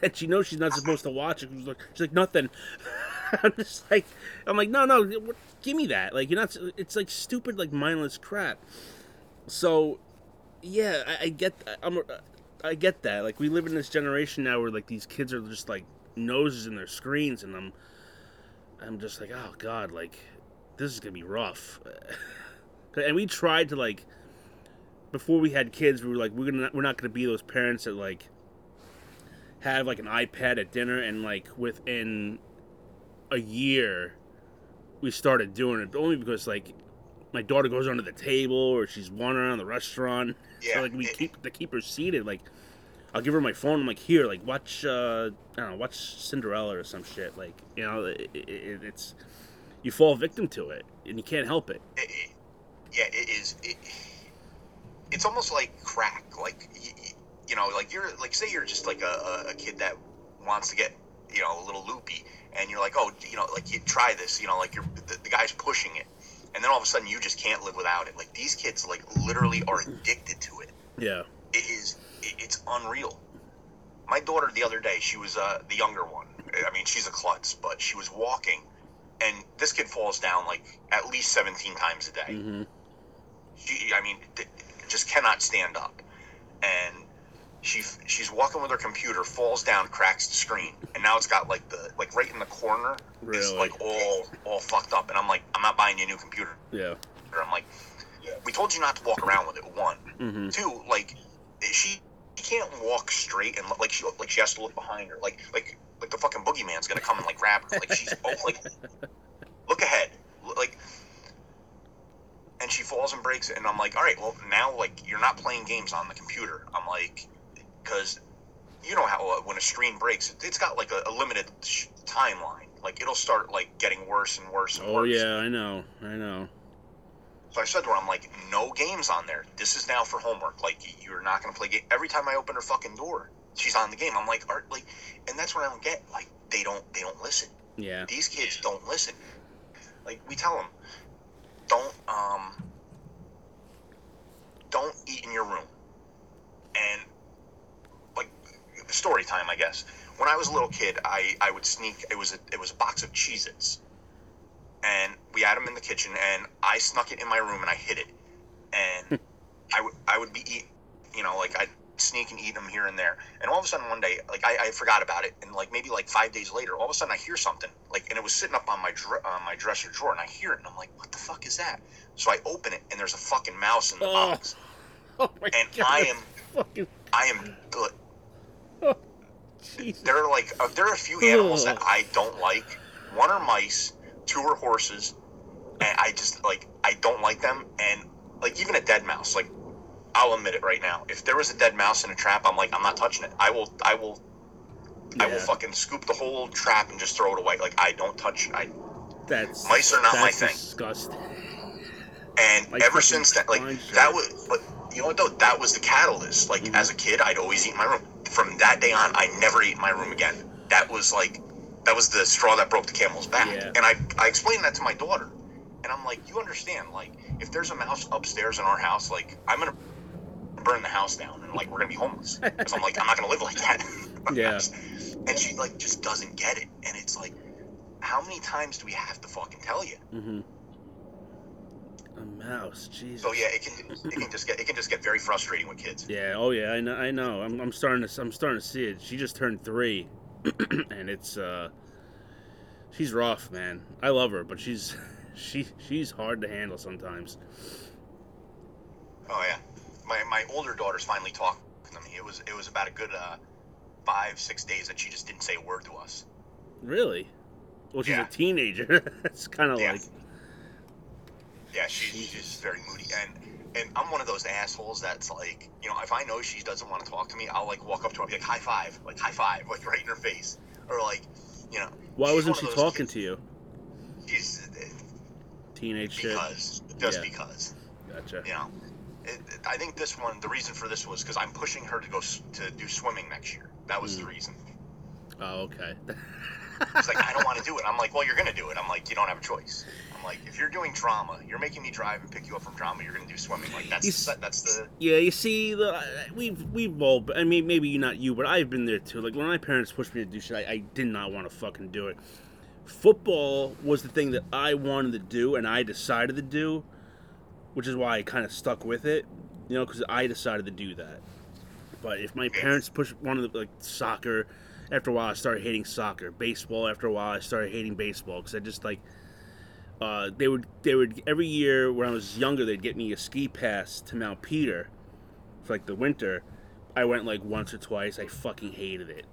and she knows she's not supposed to watch it. She's like, she's like nothing. I'm just like, I'm like, no, no, give me that. Like, you're not, it's like stupid, like mindless crap. So, yeah, I, I get, I'm, I get that. Like, we live in this generation now where like these kids are just like noses in their screens, and I'm, I'm just like, oh God, like, this is gonna be rough. And we tried to, like, before we had kids, we were like, we're gonna, we're not gonna be those parents that, like, have, like, an iPad at dinner, and, like, within a year, we started doing it, only because, like, my daughter goes under the table, or she's wandering around the restaurant, yeah. So, like, we keep, to keep her seated, like, I'll give her my phone, I'm like, here, like, watch, uh, I don't know, watch Cinderella or some shit, like, you know, it, it, it's, you fall victim to it, and you can't help it. it, it yeah, it is, it, it's almost like crack, like, you, you know, like, you're, like, say you're just, like, a, a kid that wants to get, you know, a little loopy, and you're like, oh, you know, like, you try this, you know, like, you're, the, the guy's pushing it, and then all of a sudden, you just can't live without it. Like, these kids, like, literally are addicted to it. Yeah. It is, it, it's unreal. My daughter, the other day, she was, uh, the younger one, I mean, she's a klutz, but she was walking, and this kid falls down, like, at least seventeen times a day. Mm-hmm. She, I mean, th- just cannot stand up, and she she's walking with her computer, falls down, cracks the screen, and now it's got like the like right in the corner, really? It's like all all fucked up, and I'm like, I'm not buying you a new computer. Yeah. Or I'm like, we told you not to walk around with it. One, mm-hmm. Two, like she, she can't walk straight, and like she like she has to look behind her, like like like the fucking boogeyman's gonna come and like grab her, like she's oh like look ahead, like. And she falls and breaks it, and I'm like, all right, well, now, like, you're not playing games on the computer. I'm like, because you know how uh, when a stream breaks, it's got, like, a, a limited sh- timeline. Like, it'll start, like, getting worse and worse and oh, worse. Oh, yeah, I know. I know. So I said to her, I'm like, no games on there. This is now for homework. Like, you're not going to play games. Every time I open her fucking door, she's on the game. I'm like, all right, like, and that's what I don't get. Like, they don't, they don't listen. Yeah. These kids don't listen. Like, we tell them. Don't um don't eat in your room. And like story time, I guess. When I was a little kid, I, I would sneak it was a it was a box of Cheez-Its. And we had them in the kitchen, and I snuck it in my room and I hid it. And I would I would be eat, you know, like I'd sneak and eat them here and there. And all of a sudden one day, like I, I forgot about it, and like maybe like five days later, all of a sudden I hear something, like, and it was sitting up on my dr- uh, my dresser drawer, and I hear it, and I'm like, what the fuck is that? So I open it, and there's a fucking mouse in the oh. box. Oh my and God. I am, fucking... I am. Oh, there are like uh, there are a few animals that I don't like. One are mice, two are horses, and I just like I don't like them, and like even a dead mouse, like. I'll admit it right now. If there was a dead mouse in a trap, I'm like, I'm not touching it. I will, I will, yeah. I will fucking scoop the whole trap and just throw it away. Like, I don't touch. I that's mice are not my thing. Disgusting. And like, ever since that, like shirt. That was, but you know what though? That was the catalyst. Like mm-hmm. As a kid, I'd always eat in my room. From that day on, I never ate in my room again. That was like, that was the straw that broke the camel's back. Yeah. And I, I explained that to my daughter, and I'm like, you understand, like if there's a mouse upstairs in our house, like I'm gonna. Burn the house down, and like we're gonna be homeless because I'm like I'm not gonna live like that. Yeah. And she like just doesn't get it, and it's like, how many times do we have to fucking tell you? Mm-hmm. A mouse, Jesus. So yeah, it can it can just get it can just get very frustrating with kids. Yeah. Oh yeah, I know. I know. I'm I'm starting to I'm starting to see it. She just turned three, and it's uh, she's rough, man. I love her, but she's she she's hard to handle sometimes. Oh yeah. My my older daughter's finally talking to me. It was it was about a good uh, five six days that she just didn't say a word to us. Really? Well, she's yeah. a teenager. It's kind of yeah. like yeah, she's just very moody, and and I'm one of those assholes that's like, you know, if I know she doesn't want to talk to me, I'll like walk up to her and be like high five, like high five, like right in her face, or like, you know. Why wasn't she talking kids. To you? She's teenage shit. Because just yeah. because. Gotcha. You know. I think this one, the reason for this was because I'm pushing her to go to do swimming next year. That was mm. the reason. Oh, okay. She's like, I don't want to do it. I'm like, well, you're going to do it. I'm like, you don't have a choice. I'm like, if you're doing drama, you're making me drive and pick you up from drama, you're going to do swimming. Like, that's the, that's the... Yeah, you see, the, we've, we've all... I mean, maybe not you, but I've been there, too. Like, when my parents pushed me to do shit, I, I did not want to fucking do it. Football was the thing that I wanted to do and I decided to do. Which is why I kind of stuck with it, you know, because I decided to do that. But if my parents pushed one of the, like, soccer, after a while I started hating soccer. Baseball, after a while I started hating baseball, because I just, like, uh, they would they would every year when I was younger, they'd get me a ski pass to Mount Peter for like the winter. I went like once or twice. I fucking hated it.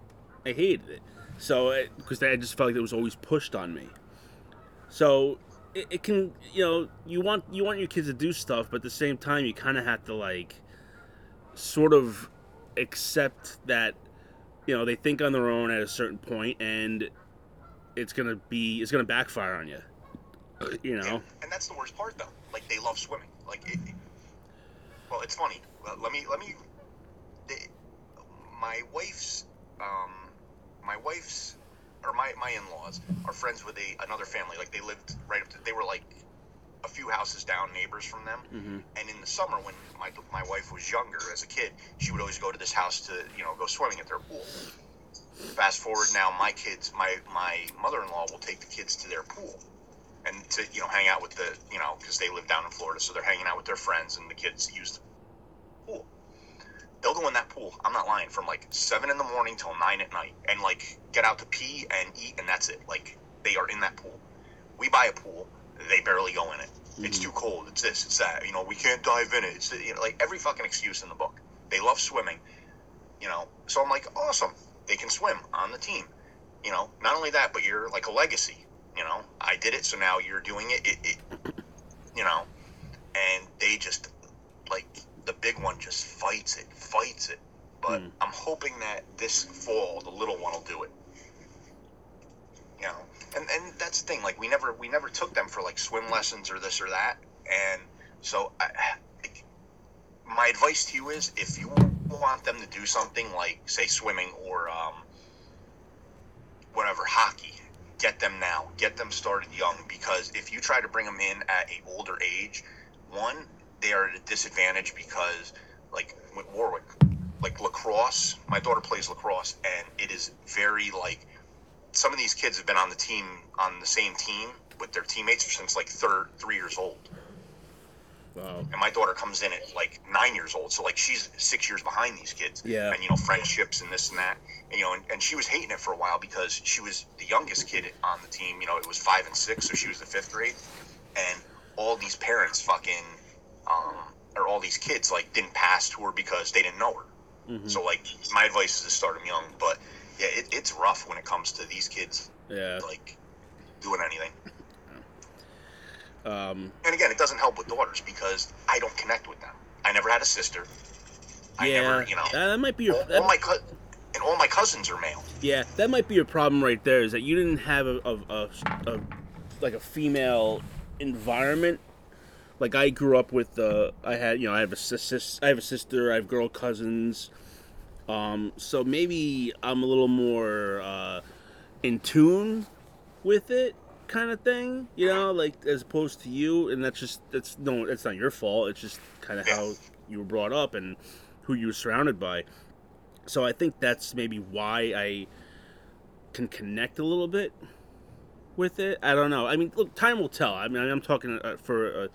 I hated it. So, because I just felt like it was always pushed on me. So, it, it can, you know, you want you want your kids to do stuff, but at the same time, you kind of have to, like, sort of accept that, you know, they think on their own at a certain point, and it's going to be, it's going to backfire on you, you know? And, and that's the worst part, though. Like, they love swimming. Like, it, it, well, it's funny. Let me, let me, they, my wife's, um, my wife's, or my, my in-laws are friends with a another family. Like, they lived right up to, they were, like, a few houses down, neighbors from them. Mm-hmm. And in the summer, when my my wife was younger, as a kid, she would always go to this house to, you know, go swimming at their pool. Fast forward now, my kids, my, my mother-in-law will take the kids to their pool and to, you know, hang out with the, you know, because they live down in Florida, so they're hanging out with their friends, and the kids use the pool. They'll go in that pool, I'm not lying, from like seven in the morning till nine at night, and like get out to pee and eat, and that's it. Like, they are in that pool. We buy a pool, they barely go in it. Mm-hmm. It's too cold, it's this, it's that, you know, we can't dive in it. It's, you know, like every fucking excuse in the book. They love swimming, you know. So I'm like, awesome, they can swim on the team, you know. Not only that, but you're like a legacy, you know. I did it, so now you're doing it, it, it you know. And they just, like, the big one just fights it, fights it. But mm. I'm hoping that this fall, the little one will do it. You know, and and that's the thing. Like, we never we never took them for like swim lessons or this or that. And so, I, like, my advice to you is, if you want them to do something like, say, swimming or um, whatever, hockey, get them now, get them started young. Because if you try to bring them in at an older age, one, they are at a disadvantage because, like, with Warwick, like, lacrosse, my daughter plays lacrosse, and it is very, like, some of these kids have been on the team, on the same team with their teammates since, like, thir- three years old. Wow. And my daughter comes in at, like, nine years old, so, like, she's six years behind these kids. Yeah. And, you know, friendships and this and that. And, you know, and, and she was hating it for a while because she was the youngest kid on the team. You know, it was five and six, so she was the fifth grade. And all these parents fucking... Um, or all these kids, like, didn't pass to her because they didn't know her. Mm-hmm. So, like, my advice is to start them young. But, yeah, it, it's rough when it comes to these kids, yeah, like, doing anything. Um, and, again, it doesn't help with daughters because I don't connect with them. I never had a sister. I yeah, never, you know. That, that might be your... All, that, all my co- and all my cousins are male. Yeah, that might be your problem right there, is that you didn't have a, a, a, a like, a female environment. Like, I grew up with, uh, I had, you know, I have a sis, I have a sister, I have girl cousins, um, so maybe I'm a little more uh, in tune with it, kind of thing, you know, like, as opposed to you, and that's just, that's no, that's not your fault, it's just kind of how you were brought up and who you were surrounded by. So I think that's maybe why I can connect a little bit with it. I don't know. I mean, look, time will tell. I mean, I'm talking uh, for. Uh,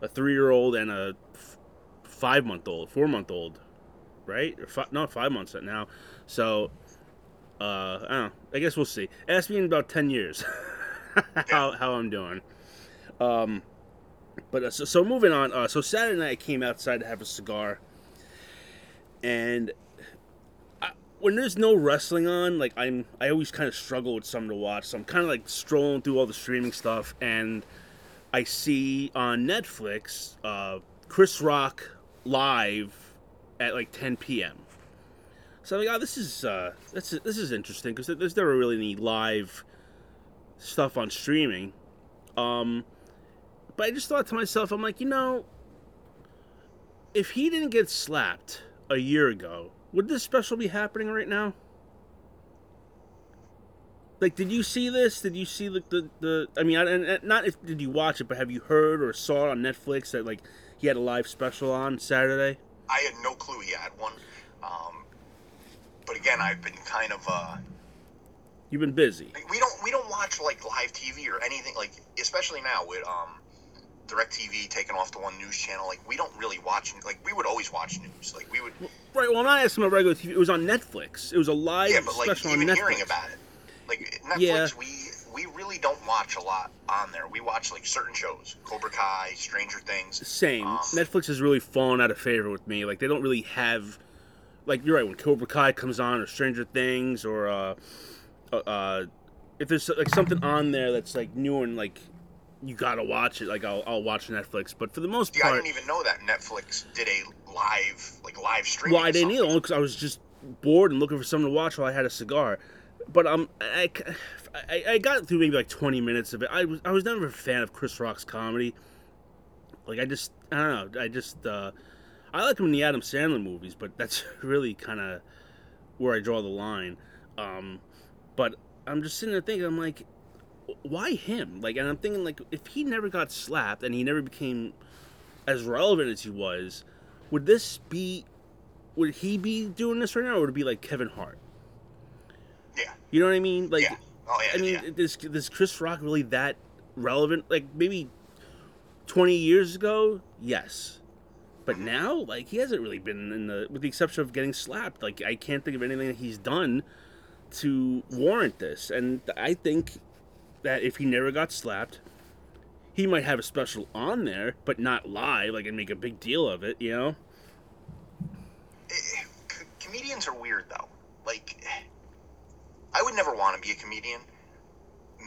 A three-year-old and a f- five-month-old, four-month-old, right? Or fi- no, five months now. So, uh, I don't know. I guess we'll see. Ask me in about ten years how how I'm doing. Um, but uh, so, so moving on. Uh, so Saturday night I came outside to have a cigar, and I, when there's no wrestling on, like I'm, I always kind of struggle with something to watch. So I'm kind of like strolling through all the streaming stuff and. I see on Netflix, uh, Chris Rock live at like ten p.m. So I'm like, oh, this is uh, this is, this is interesting because there's never really any live stuff on streaming. Um, but I just thought to myself, I'm like, you know, if he didn't get slapped a year ago, would this special be happening right now? Like, did you see this? Did you see the the, the I mean, I, not if did you watch it, but have you heard or saw it on Netflix that like he had a live special on Saturday? I had no clue he had one, um, but again, I've been kind of. Uh, You've been busy. We don't we don't watch like live T V or anything, like, especially now with um, DirecTV taking off the one news channel. Like, we don't really watch, like, we would always watch news, like we would. Right. Well, I'm not asking about regular T V. It was on Netflix. It was a live yeah, but, like, special on Netflix. Even hearing about it. Like, Netflix, yeah. we we really really don't watch a lot on there. We watch like certain shows, Cobra Kai, Stranger Things. Same. Um, Netflix has really fallen out of favor with me. Like, they don't really have, like, you're right, when Cobra Kai comes on, or Stranger Things, or uh, uh, if there's like something on there that's like new and like you gotta watch it, like I'll I'll watch Netflix. But for the most yeah, part, I didn't even know that Netflix did a live like live stream. Well, I didn't either, only because I was just bored and looking for something to watch while I had a cigar. But um, I, I, I got through maybe like twenty minutes of it. I was I was never a fan of Chris Rock's comedy. Like I just I don't know I just uh, I like him in the Adam Sandler movies, but that's really kind of where I draw the line. Um, but I'm just sitting there thinking, I'm like, why him? Like, and I'm thinking like, if he never got slapped and he never became as relevant as he was, would this be? Would he be doing this right now, or would it be like Kevin Hart? Yeah. You know what I mean? Like, yeah. Oh, yeah, I mean, yeah. Is, is Chris Rock really that relevant? Like, maybe twenty years ago, yes. But mm-hmm. now, like, he hasn't really been in the... With the exception of getting slapped. Like, I can't think of anything that he's done to warrant this. And I think that if he never got slapped, he might have a special on there, but not live, like, and make a big deal of it, you know? It, c- comedians are weird, though. Like... I would never want to be a comedian,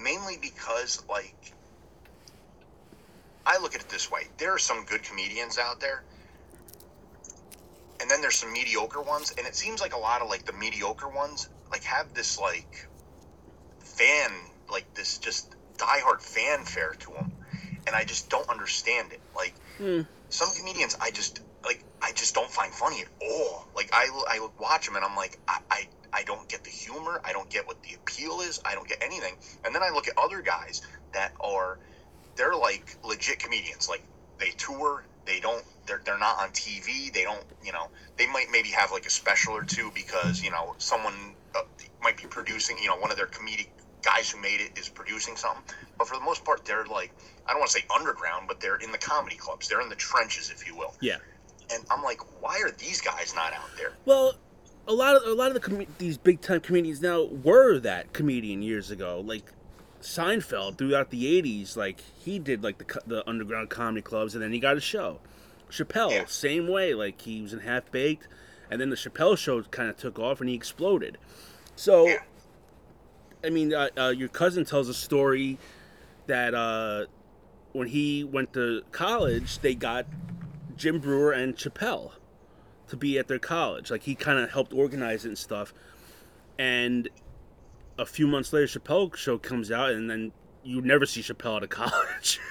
mainly because, like, I look at it this way. There are some good comedians out there, and then there's some mediocre ones, and it seems like a lot of, like, the mediocre ones, like, have this, like, fan, like, this just diehard fanfare to them, and I just don't understand it. Like, mm. some comedians I just, like, I just don't find funny at all. Like, I, I watch them, and I'm like, I... I I don't get the humor. I don't get what the appeal is. I don't get anything. And then I look at other guys that are, they're like legit comedians. Like they tour. They don't, they're, they're not on T V. They don't, you know, they might maybe have like a special or two because, you know, someone uh, might be producing, you know, one of their comedic guys who made it is producing something. But for the most part, they're like, I don't want to say underground, but they're in the comedy clubs. They're in the trenches, if you will. Yeah. And I'm like, why are these guys not out there? Well, A lot of a lot of the com- these big time comedians now were that comedian years ago, like Seinfeld throughout the eighties. Like he did like the co- the underground comedy clubs, and then he got a show. Chappelle, yeah. same way. Like he was in Half Baked, and then the Chappelle Show kind of took off, and he exploded. So, yeah. I mean, uh, uh, your cousin tells a story that uh, when he went to college, they got Jim Brewer and Chappelle to be at their college. Like he kind of helped organize it and stuff, and a few months later Chappelle Show comes out, and then you never see Chappelle at a college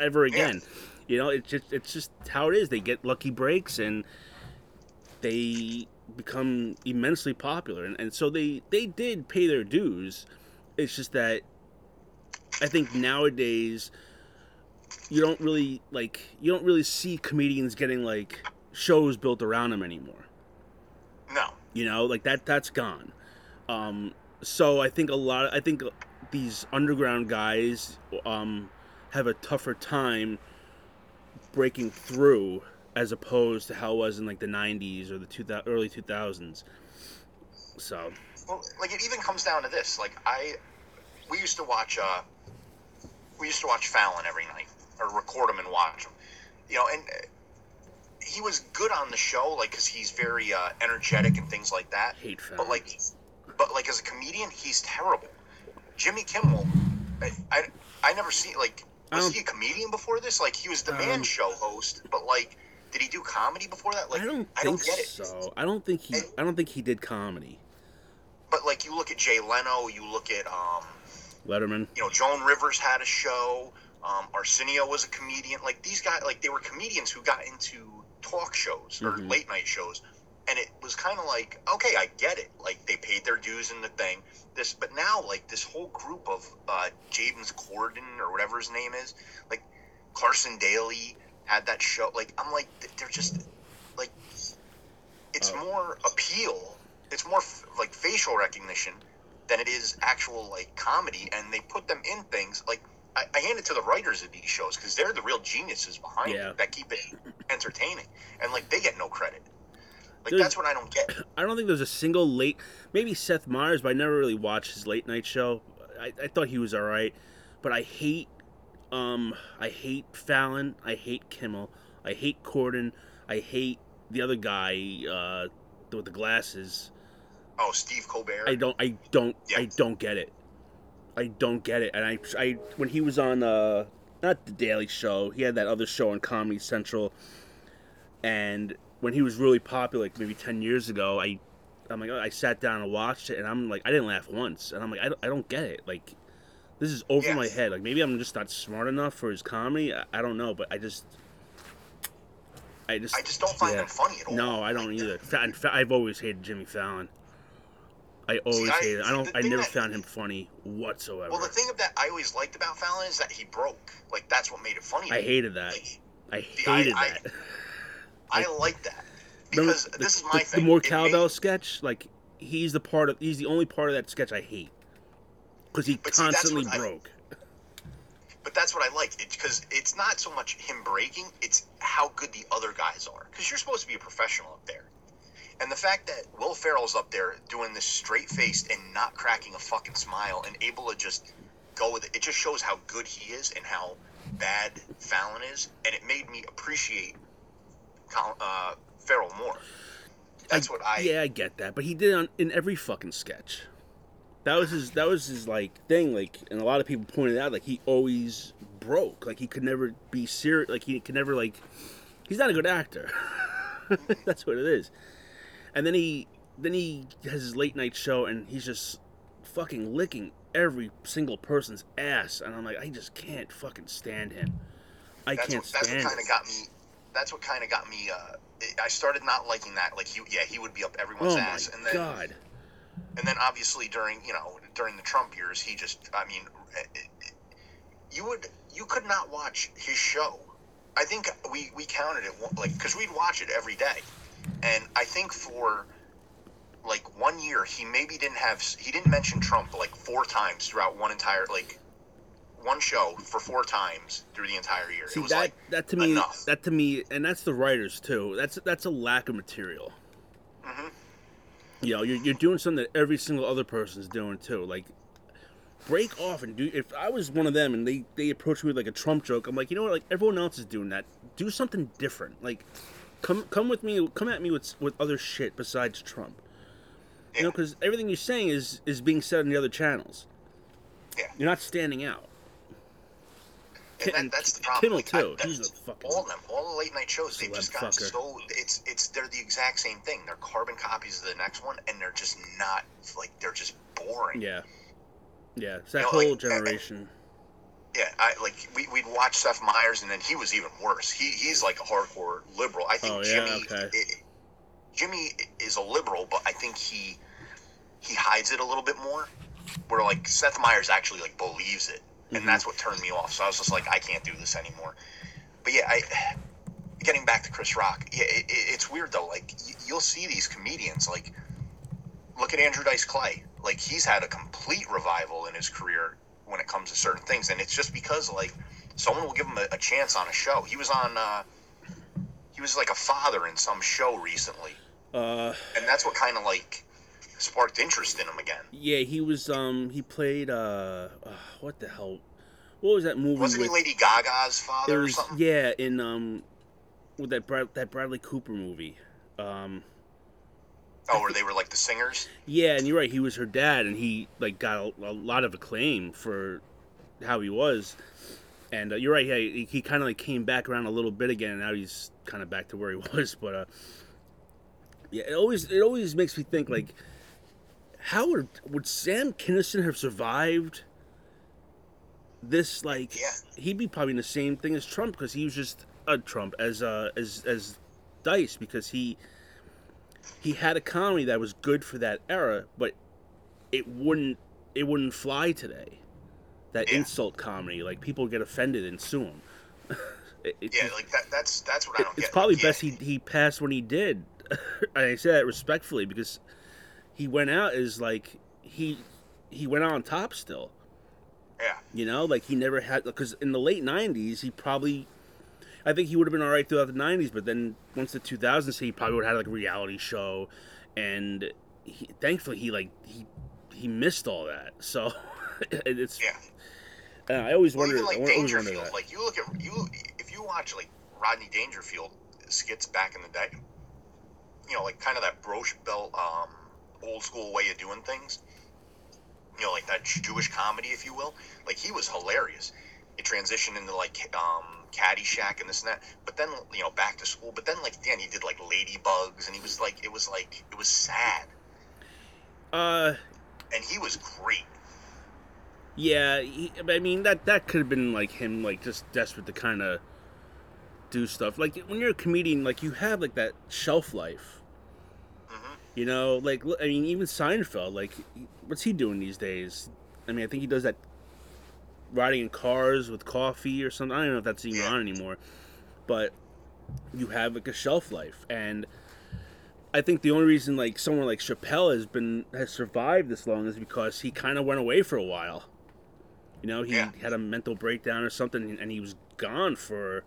ever again. yeah. You know, it's just it's just how it is. They get lucky breaks and they become immensely popular, and, and so they they did pay their dues. It's just that I think nowadays you don't really like you don't really see comedians getting like shows built around him anymore. No. You know, like that that's gone. Um so I think a lot of, I think these underground guys um have a tougher time breaking through as opposed to how it was in like the nineties or the two thousand, early two thousands. So, well, like it even comes down to this. Like I we used to watch uh we used to watch Fallon every night, or record him and watch him. You know, and he was good on the show, like, because he's very uh, energetic and things like that. Hate fun. But like, but like as a comedian, he's terrible. Jimmy Kimmel, I I, I never see like was um, he a comedian before this? Like he was the um, Man Show host, but like, did he do comedy before that? Like I don't, I don't think get it. So I don't think he and, I don't think he did comedy. But like you look at Jay Leno, you look at um, Letterman. You know, Joan Rivers had a show. Um, Arsenio was a comedian. Like these guys, like they were comedians who got into talk shows or mm-hmm. late night shows, and it was kind of like, okay, I get it, like they paid their dues in the thing this but now like this whole group of uh James Corden or whatever his name is, like Carson Daly had that show. Like I'm like, they're just like, it's oh. more appeal, it's more f- like facial recognition than it is actual like comedy, and they put them in things like I, I hand it to the writers of these shows because they're the real geniuses behind yeah. it that keep it entertaining, and like they get no credit. Like there's, that's what I don't get. I don't think there's a single late, maybe Seth Meyers, but I never really watched his late night show. I, I thought he was all right, but I hate um I hate Fallon, I hate Kimmel, I hate Corden, I hate the other guy uh, with the glasses. Oh, Steve Colbert. I don't I don't yeah. I don't get it. I don't get it. And I, I when he was on uh not the Daily Show, he had that other show on Comedy Central, and when he was really popular, like maybe ten years ago, I, I'm like, I sat down and watched it, and I'm like, I didn't laugh once, and I'm like, I don't, I don't get it. Like, this is over yes. my head. Like, maybe I'm just not smart enough for his comedy. I, I don't know, but I just, I just, I just don't find yeah. him funny at all. No, I don't like, either. In fact, I've always hated Jimmy Fallon. I always see, hated. I, I don't. I never that, found him funny whatsoever. Well, the thing that I always liked about Fallon is that he broke. Like, that's what made it funny. I hated that. Like, I hated I, that. I, I, I like that because the, this is my the, thing. The more cowbell made, sketch, like he's the part of, he's the only part of that sketch I hate because he constantly see, broke. I, but that's what I like because it, it's not so much him breaking; it's how good the other guys are. Because you're supposed to be a professional up there, and the fact that Will Ferrell's up there doing this straight faced and not cracking a fucking smile and able to just go with it—it it just shows how good he is and how bad Fallon is, and it made me appreciate. Uh, Ferrell Moore. That's I, what I. Yeah, I get that, but he did it on, in every fucking sketch. That was his. That was his like thing. Like, and a lot of people pointed out, like he always broke. Like he could never be serious. Like he could never like. He's not a good actor. That's what it is. And then he, then he has his late night show, and he's just fucking licking every single person's ass. And I'm like, I just can't fucking stand him. I that's can't what, stand. That's what kind of got me. That's what kind of got me. Uh, I started not liking that. Like he, yeah, he would be up everyone's oh ass. Oh my and then, god! And then obviously during, you know, during the Trump years, he just. I mean, it, it, you would, you could not watch his show. I think we, we counted it like because we'd watch it every day, and I think for like one year he maybe didn't have he didn't mention Trump like four times throughout one entire like. One show for four times through the entire year. See, it was that, like that to me, enough. That to me, and that's the writers too. That's that's a lack of material. Mm-hmm. You know, you're you're doing something that every single other person's doing too. Like, break off and do. If I was one of them and they they approached me with like a Trump joke, I'm like, you know what? Like everyone else is doing that. Do something different. Like, come come with me. Come at me with with other shit besides Trump. Yeah. You know, because everything you're saying is is being said on the other channels. Yeah. You're not standing out. And that, that's the problem. Like, I, that's, all of them, all the late night shows, they've just gotten fucker. so it's it's they're the exact same thing. They're carbon copies of the next one, and they're just not like they're just boring. Yeah, yeah. It's that you know, whole like, generation. I, I, yeah, I like we we'd watch Seth Meyers, and then he was even worse. He he's like a hardcore liberal. I think oh, yeah, Jimmy okay. it, Jimmy is a liberal, but I think he he hides it a little bit more. Where like Seth Meyers actually like believes it. And mm-hmm. that's what turned me off. So I was just like, I can't do this anymore. But yeah, I getting back to Chris Rock. Yeah, it, it, it's weird though. Like y- you'll see these comedians. Like look at Andrew Dice Clay. Like he's had a complete revival in his career when it comes to certain things, and it's just because like someone will give him a, a chance on a show. He was on. Uh, he was like a father in some show recently, uh, and that's what kind of like. Sparked interest in him again. Yeah, he was. Um, he played. Uh, uh what the hell? What was that movie? Wasn't with... he Lady Gaga's father was, or something? Yeah, in um, with that Brad, that Bradley Cooper movie. Um. Oh, where they were like the singers. Yeah, and you're right. He was her dad, and he like got a, a lot of acclaim for how he was. And uh, you're right. Yeah, he, he kind of like came back around a little bit again, and now he's kind of back to where he was. But uh, yeah, it always it always makes me think like. How would, would Sam Kinison have survived this? Like, yeah. he'd be probably in the same thing as Trump because he was just a uh, Trump as uh, as as Dice because he he had a comedy that was good for that era, but it wouldn't it wouldn't fly today. That yeah. insult comedy, like people get offended and sue him. it, yeah, it, like that. That's that's what I don't it, get. It's probably like, best yeah. he he passed when he did. I say that respectfully because. He went out as like he he went out on top still. Yeah. You know, like he never had because in the late nineties he probably, I think he would have been all right throughout the nineties, but then once the two thousands he probably would have had like a reality show, and he, thankfully he like he he missed all that. So It's yeah. Uh, I always well, wonder. Even, like, I always wonder that. Like you look at you if you watch like Rodney Dangerfield skits back in the day, you know, like kind of that brooch belt, um, old school way of doing things. You know, like that Jewish comedy, if you will. Like he was hilarious. It transitioned into like um, Caddyshack and this and that. But then, you know, Back to School. But then, like, Dan, he did like Ladybugs, and he was like, it was like, it was sad. Uh, and he was great. Yeah, he, I mean that that could have been like him, like just desperate to kind of do stuff. Like when you're a comedian, like you have like that shelf life. Mm-hmm. You know, like I mean, even Seinfeld. Like, what's he doing these days? I mean, I think he does that riding in cars with coffee or something. I don't know if that's even yeah. on anymore. But you have like a shelf life, and I think the only reason like someone like Chappelle has been has survived this long is because he kind of went away for a while. You know, he yeah. had a mental breakdown or something, and he was gone for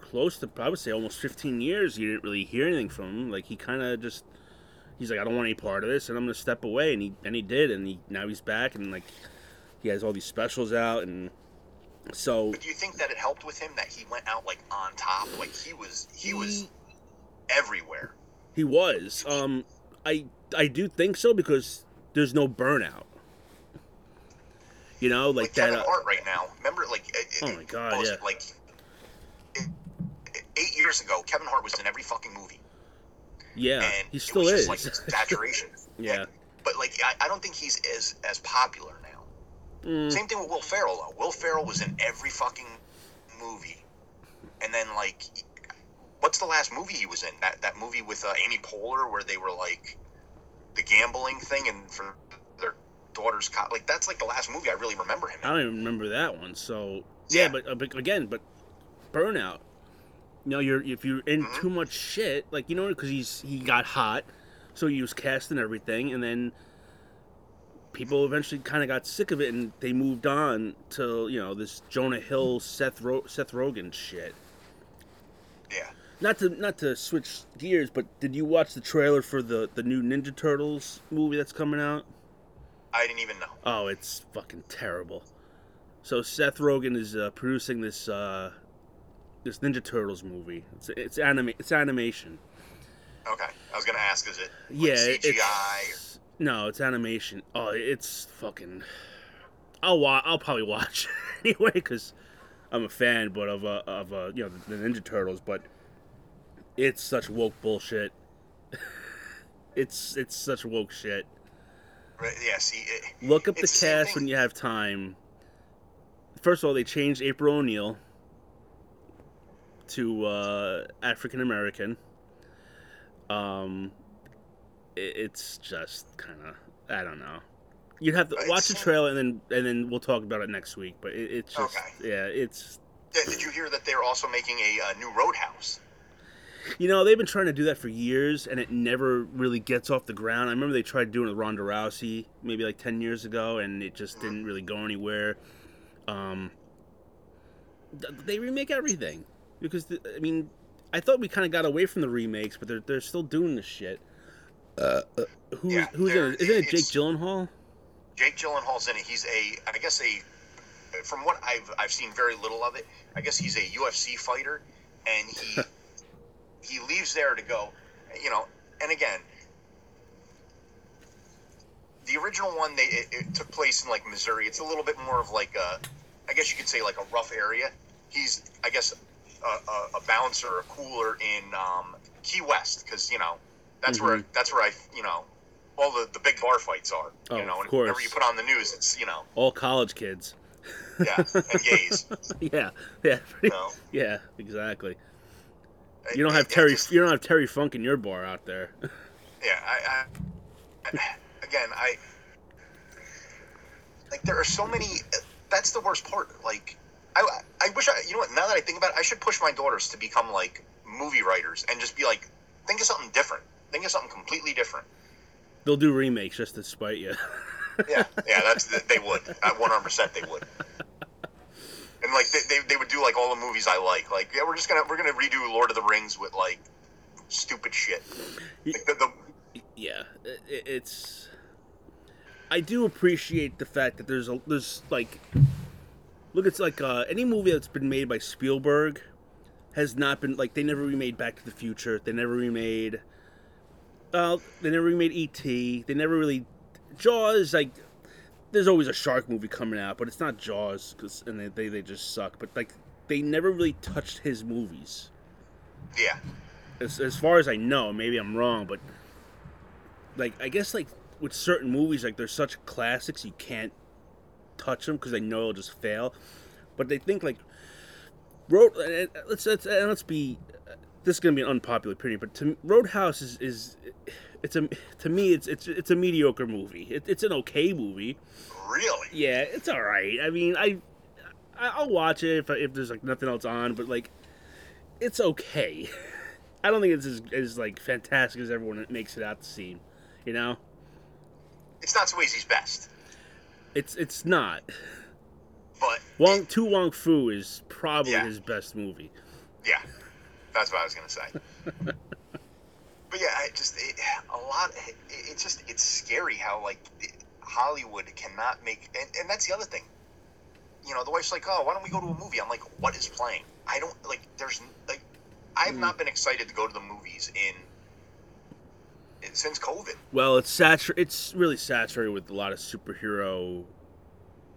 close to, I would say, almost fifteen years. You didn't really hear anything from him. Like, he kind of just, he's like, I don't want any part of this, and I'm going to step away. And he and he did, and he now he's back, and, like, he has all these specials out, and so... But do you think that it helped with him, that he went out, like, on top? Like, he was, he, he was everywhere. He was. Um, I I do think so, because there's no burnout. You know, like, like Kevin that. Kevin Hart right now. Remember, like, it, oh my god, was, yeah. Like it, it, eight years ago, Kevin Hart was in every fucking movie. Yeah, and he still it was is. Just, like, saturation. yeah, like, but like, I, I don't think he's as as popular now. Mm. Same thing with Will Ferrell. Though. Will Ferrell was in every fucking movie, and then like, what's the last movie he was in? That that movie with uh, Amy Poehler where they were like the gambling thing and for their daughter's cop, like that's like the last movie I really remember him in. I don't even remember that one. So yeah, yeah. But, uh, but again, but burnout. You know, you're if you're in mm-hmm. too much shit, like you know, because he's he got hot, so he was casting everything, and then people eventually kind of got sick of it, and they moved on to you know this Jonah Hill, Seth Ro- Seth Rogen shit. Yeah. Not to not to switch gears, but did you watch the trailer for the the new Ninja Turtles movie that's coming out? I didn't even know. Oh, it's fucking terrible. So Seth Rogen is uh, producing this uh, this Ninja Turtles movie. It's it's anime. It's animation. Okay, I was gonna ask, is it like yeah C G I? It's, or... No, it's animation. Oh, it's fucking. I'll wa- I'll probably watch it anyway because I'm a fan, but of uh, of uh, you know the, the Ninja Turtles, but it's such woke bullshit. it's it's such woke shit. Yeah, see, it, look up the cast when you have time. First of all, they changed April O'Neil to uh, African American. Um, it, it's just kind of I don't know. You'd have to it's, watch the trailer and then and then we'll talk about it next week. But it, it's just okay. yeah, it's. Did you hear that they're also making a, a new Roadhouse? You know, they've been trying to do that for years, and it never really gets off the ground. I remember they tried doing it with Ronda Rousey maybe like ten years ago, and it just didn't really go anywhere. Um, they remake everything. Because, the, I mean, I thought we kind of got away from the remakes, but they're they're still doing this shit. Uh, uh, who, yeah, who's in it? Isn't it Jake Gyllenhaal? Jake Gyllenhaal's in it. He's a, I guess a, from what I've, I've seen very little of it, I guess he's a U F C fighter, and he... He leaves there to go, you know, and again, the original one, they it, it took place in, like, Missouri. It's a little bit more of, like, a, I guess you could say, like, a rough area. He's, I guess, a, a, a bouncer, a cooler in um, Key West, because, you know, that's mm-hmm. where, that's where I, you know, all the, the big bar fights are, you oh, know, and course. Whenever you put on the news, it's, you know. All college kids. Yeah, and gays. yeah, yeah. You know? Yeah, exactly. You don't have Terry. You don't have Terry Funk in your bar out there. Yeah, I, I. Again, I. Like there are so many. That's the worst part. Like, I. I wish I. You know what? Now that I think about it, I should push my daughters to become like movie writers and just be like, think of something different. Think of something completely different. They'll do remakes just to spite you. yeah, yeah. That's they would. One hundred percent, they would. And like they, they they would do like all the movies I like. Like yeah, we're just gonna we're gonna redo Lord of the Rings with like stupid shit. Like the, the... Yeah, it, it's I do appreciate the fact that there's a there's like look it's like uh, any movie that's been made by Spielberg has not been like they never remade Back to the Future, they never remade uh, they never remade E T, they never really Jaws. Like there's always a shark movie coming out, but it's not Jaws cause, and they, they they just suck. But like they never really touched his movies. Yeah. As as far as I know, maybe I'm wrong, but like I guess like with certain movies, like they're such classics, you can't touch them because they know it'll just fail. But they think like, Road. Let's let's let's be. This is gonna be an unpopular opinion, but to, Roadhouse is, is it's a to me it's it's it's a mediocre movie. It, it's an okay movie. Really? Yeah, it's all right. I mean, I I'll watch it if if there's like nothing else on, but like, it's okay. I don't think it's as, as like fantastic as everyone makes it out to seem, you know. It's not Swayze's best. It's it's not. But Wong Tu Wong Fu is probably yeah. his best movie. Yeah, that's what I was gonna say. But yeah, I just it, a lot. It, it's just it's scary how like it, Hollywood cannot make, and, and that's the other thing. You know, the wife's like, "Oh, why don't we go to a movie?" I'm like, "What is playing?" I don't like. There's like, I've mm. not been excited to go to the movies in. Since COVID. Well, it's satur- It's really saturated with a lot of superhero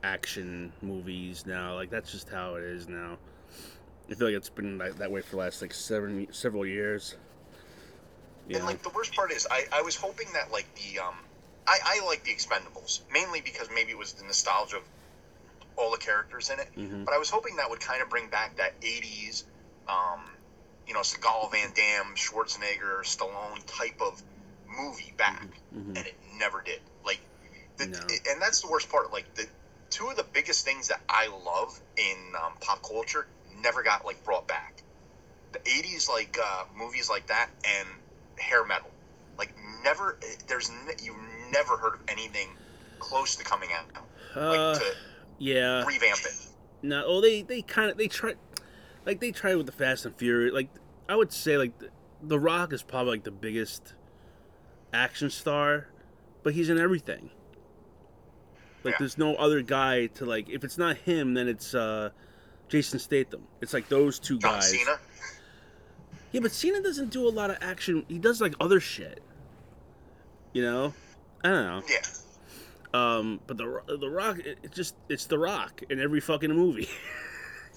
action movies now. Like, that's just how it is now. I feel like it's been like, that way for the last, like, seven, several years. Yeah. And, like, the worst part is I, I was hoping that, like, the... um, I, I like The Expendables, mainly because maybe it was the nostalgia of all the characters in it. Mm-hmm. But I was hoping that would kind of bring back that eighties, um, you know, Seagal, Van Damme, Schwarzenegger, Stallone type of movie back, mm-hmm. and it never did. Like, the, no. it, and that's the worst part. Like, the two of the biggest things that I love in um, pop culture never got like brought back. The eighties, like uh, movies like that, and hair metal. Like, never. There's n- you never heard of anything close to coming out now. Like, uh, to yeah, revamp it. No, well, they they kind of they try, like they tried with the Fast and Furious. Like, I would say like the, the Rock is probably like the biggest action star, but he's in everything. Like, yeah. There's no other guy to, like, if it's not him, then it's uh, Jason Statham. It's, like, those two John guys. Cena? Yeah, but Cena doesn't do a lot of action. He does, like, other shit. You know? I don't know. Yeah. Um, but the the Rock, it, it just, it's The Rock in every fucking movie.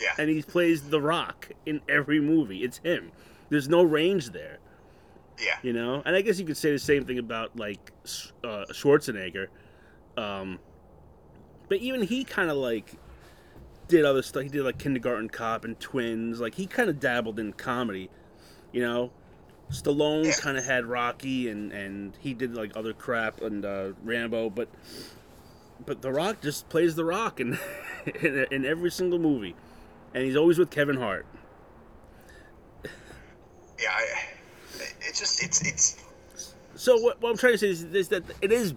Yeah. And he plays The Rock in every movie. It's him. There's no range there. Yeah. You know? And I guess you could say the same thing about, like, uh, Schwarzenegger. Um, but even he kind of, like, did other stuff. He did, like, Kindergarten Cop and Twins. Like, he kind of dabbled in comedy, you know? Stallone yeah. kind of had Rocky, and, and he did, like, other crap and uh, Rambo. But but The Rock just plays The Rock in, in, in every single movie. And he's always with Kevin Hart. Yeah, I... It's just it's it's. So what, what I'm trying to say is, is that it is,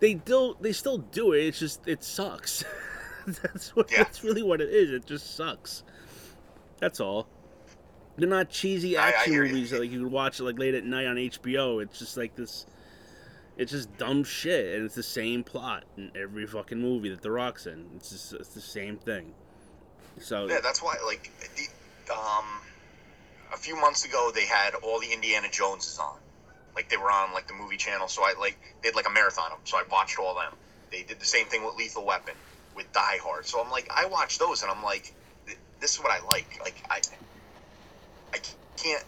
they still they still do it. It's just it sucks. that's what yeah. that's really what it is. It just sucks. That's all. They're not cheesy action I, I movies you. that like you could watch like late at night on H B O. It's just like this. It's just dumb shit, and it's the same plot in every fucking movie that The Rock's in. It's just it's the same thing. So yeah, that's why like the um. A few months ago, they had all the Indiana Joneses on. Like, they were on, like, the movie channel, so I, like, they had, like, a marathon of them, so I watched all them. They did the same thing with Lethal Weapon, with Die Hard. So I'm like, I watched those, and I'm like, this is what I like. Like, I I can't,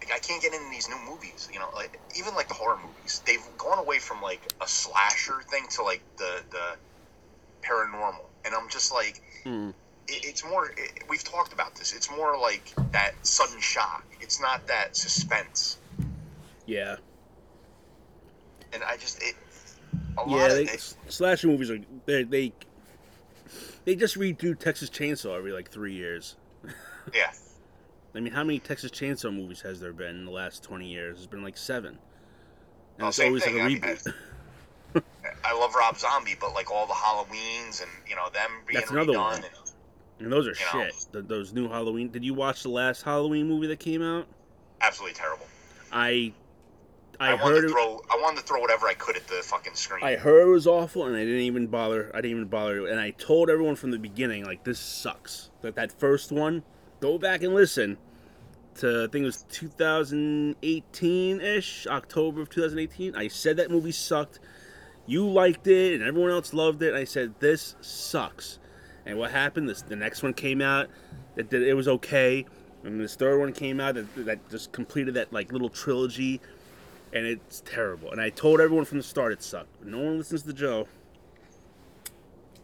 like, I can't get into these new movies, you know? Like, even, like, the horror movies. They've gone away from, like, a slasher thing to, like, the, the paranormal. And I'm just like... Mm. It's more, it, we've talked about this, it's more like that sudden shock. It's not that suspense. Yeah. And I just, it, a yeah, lot they, of it. Slasher movies are, they, they they just redo Texas Chainsaw every, like, three years. Yeah. I mean, how many Texas Chainsaw movies has there been in the last twenty years? There's been, like, seven. And well, it's always thing. like a reboot. I mean, I, I love Rob Zombie, but, like, all the Halloweens and, you know, them being That's redone. One. And, And those are you shit. The, those new Halloween. Did you watch the last Halloween movie that came out? Absolutely terrible. I I, I wanted to throw it, I wanted to throw whatever I could at the fucking screen. I heard it was awful, and I didn't even bother. I didn't even bother. And I told everyone from the beginning, like, this sucks. Like that first one, go back and listen to. I think it was twenty eighteen ish, October of twenty eighteen. I said that movie sucked. You liked it, and everyone else loved it. I said this sucks. And what happened? This the next one came out. That, that it was okay. And this third one came out that, that just completed that like little trilogy, and it's terrible. And I told everyone from the start it sucked. But no one listens to Joe.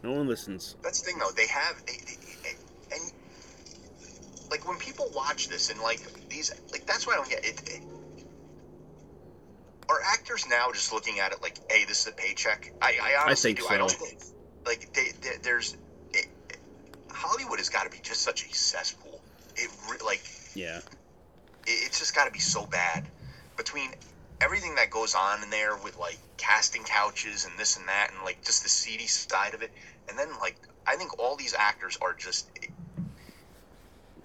No one listens. That's the thing, though. They have, they, they, they, and like when people watch this and like these, like that's why I don't get it. it Are actors now just looking at it like, hey, this is a paycheck? I, I honestly I think do. So. I don't think like they, they, there's it, Hollywood has got to be just such a cesspool. It like yeah, it, it's just got to be so bad between everything that goes on in there with like casting couches and this and that and like just the seedy side of it, and then like I think all these actors are just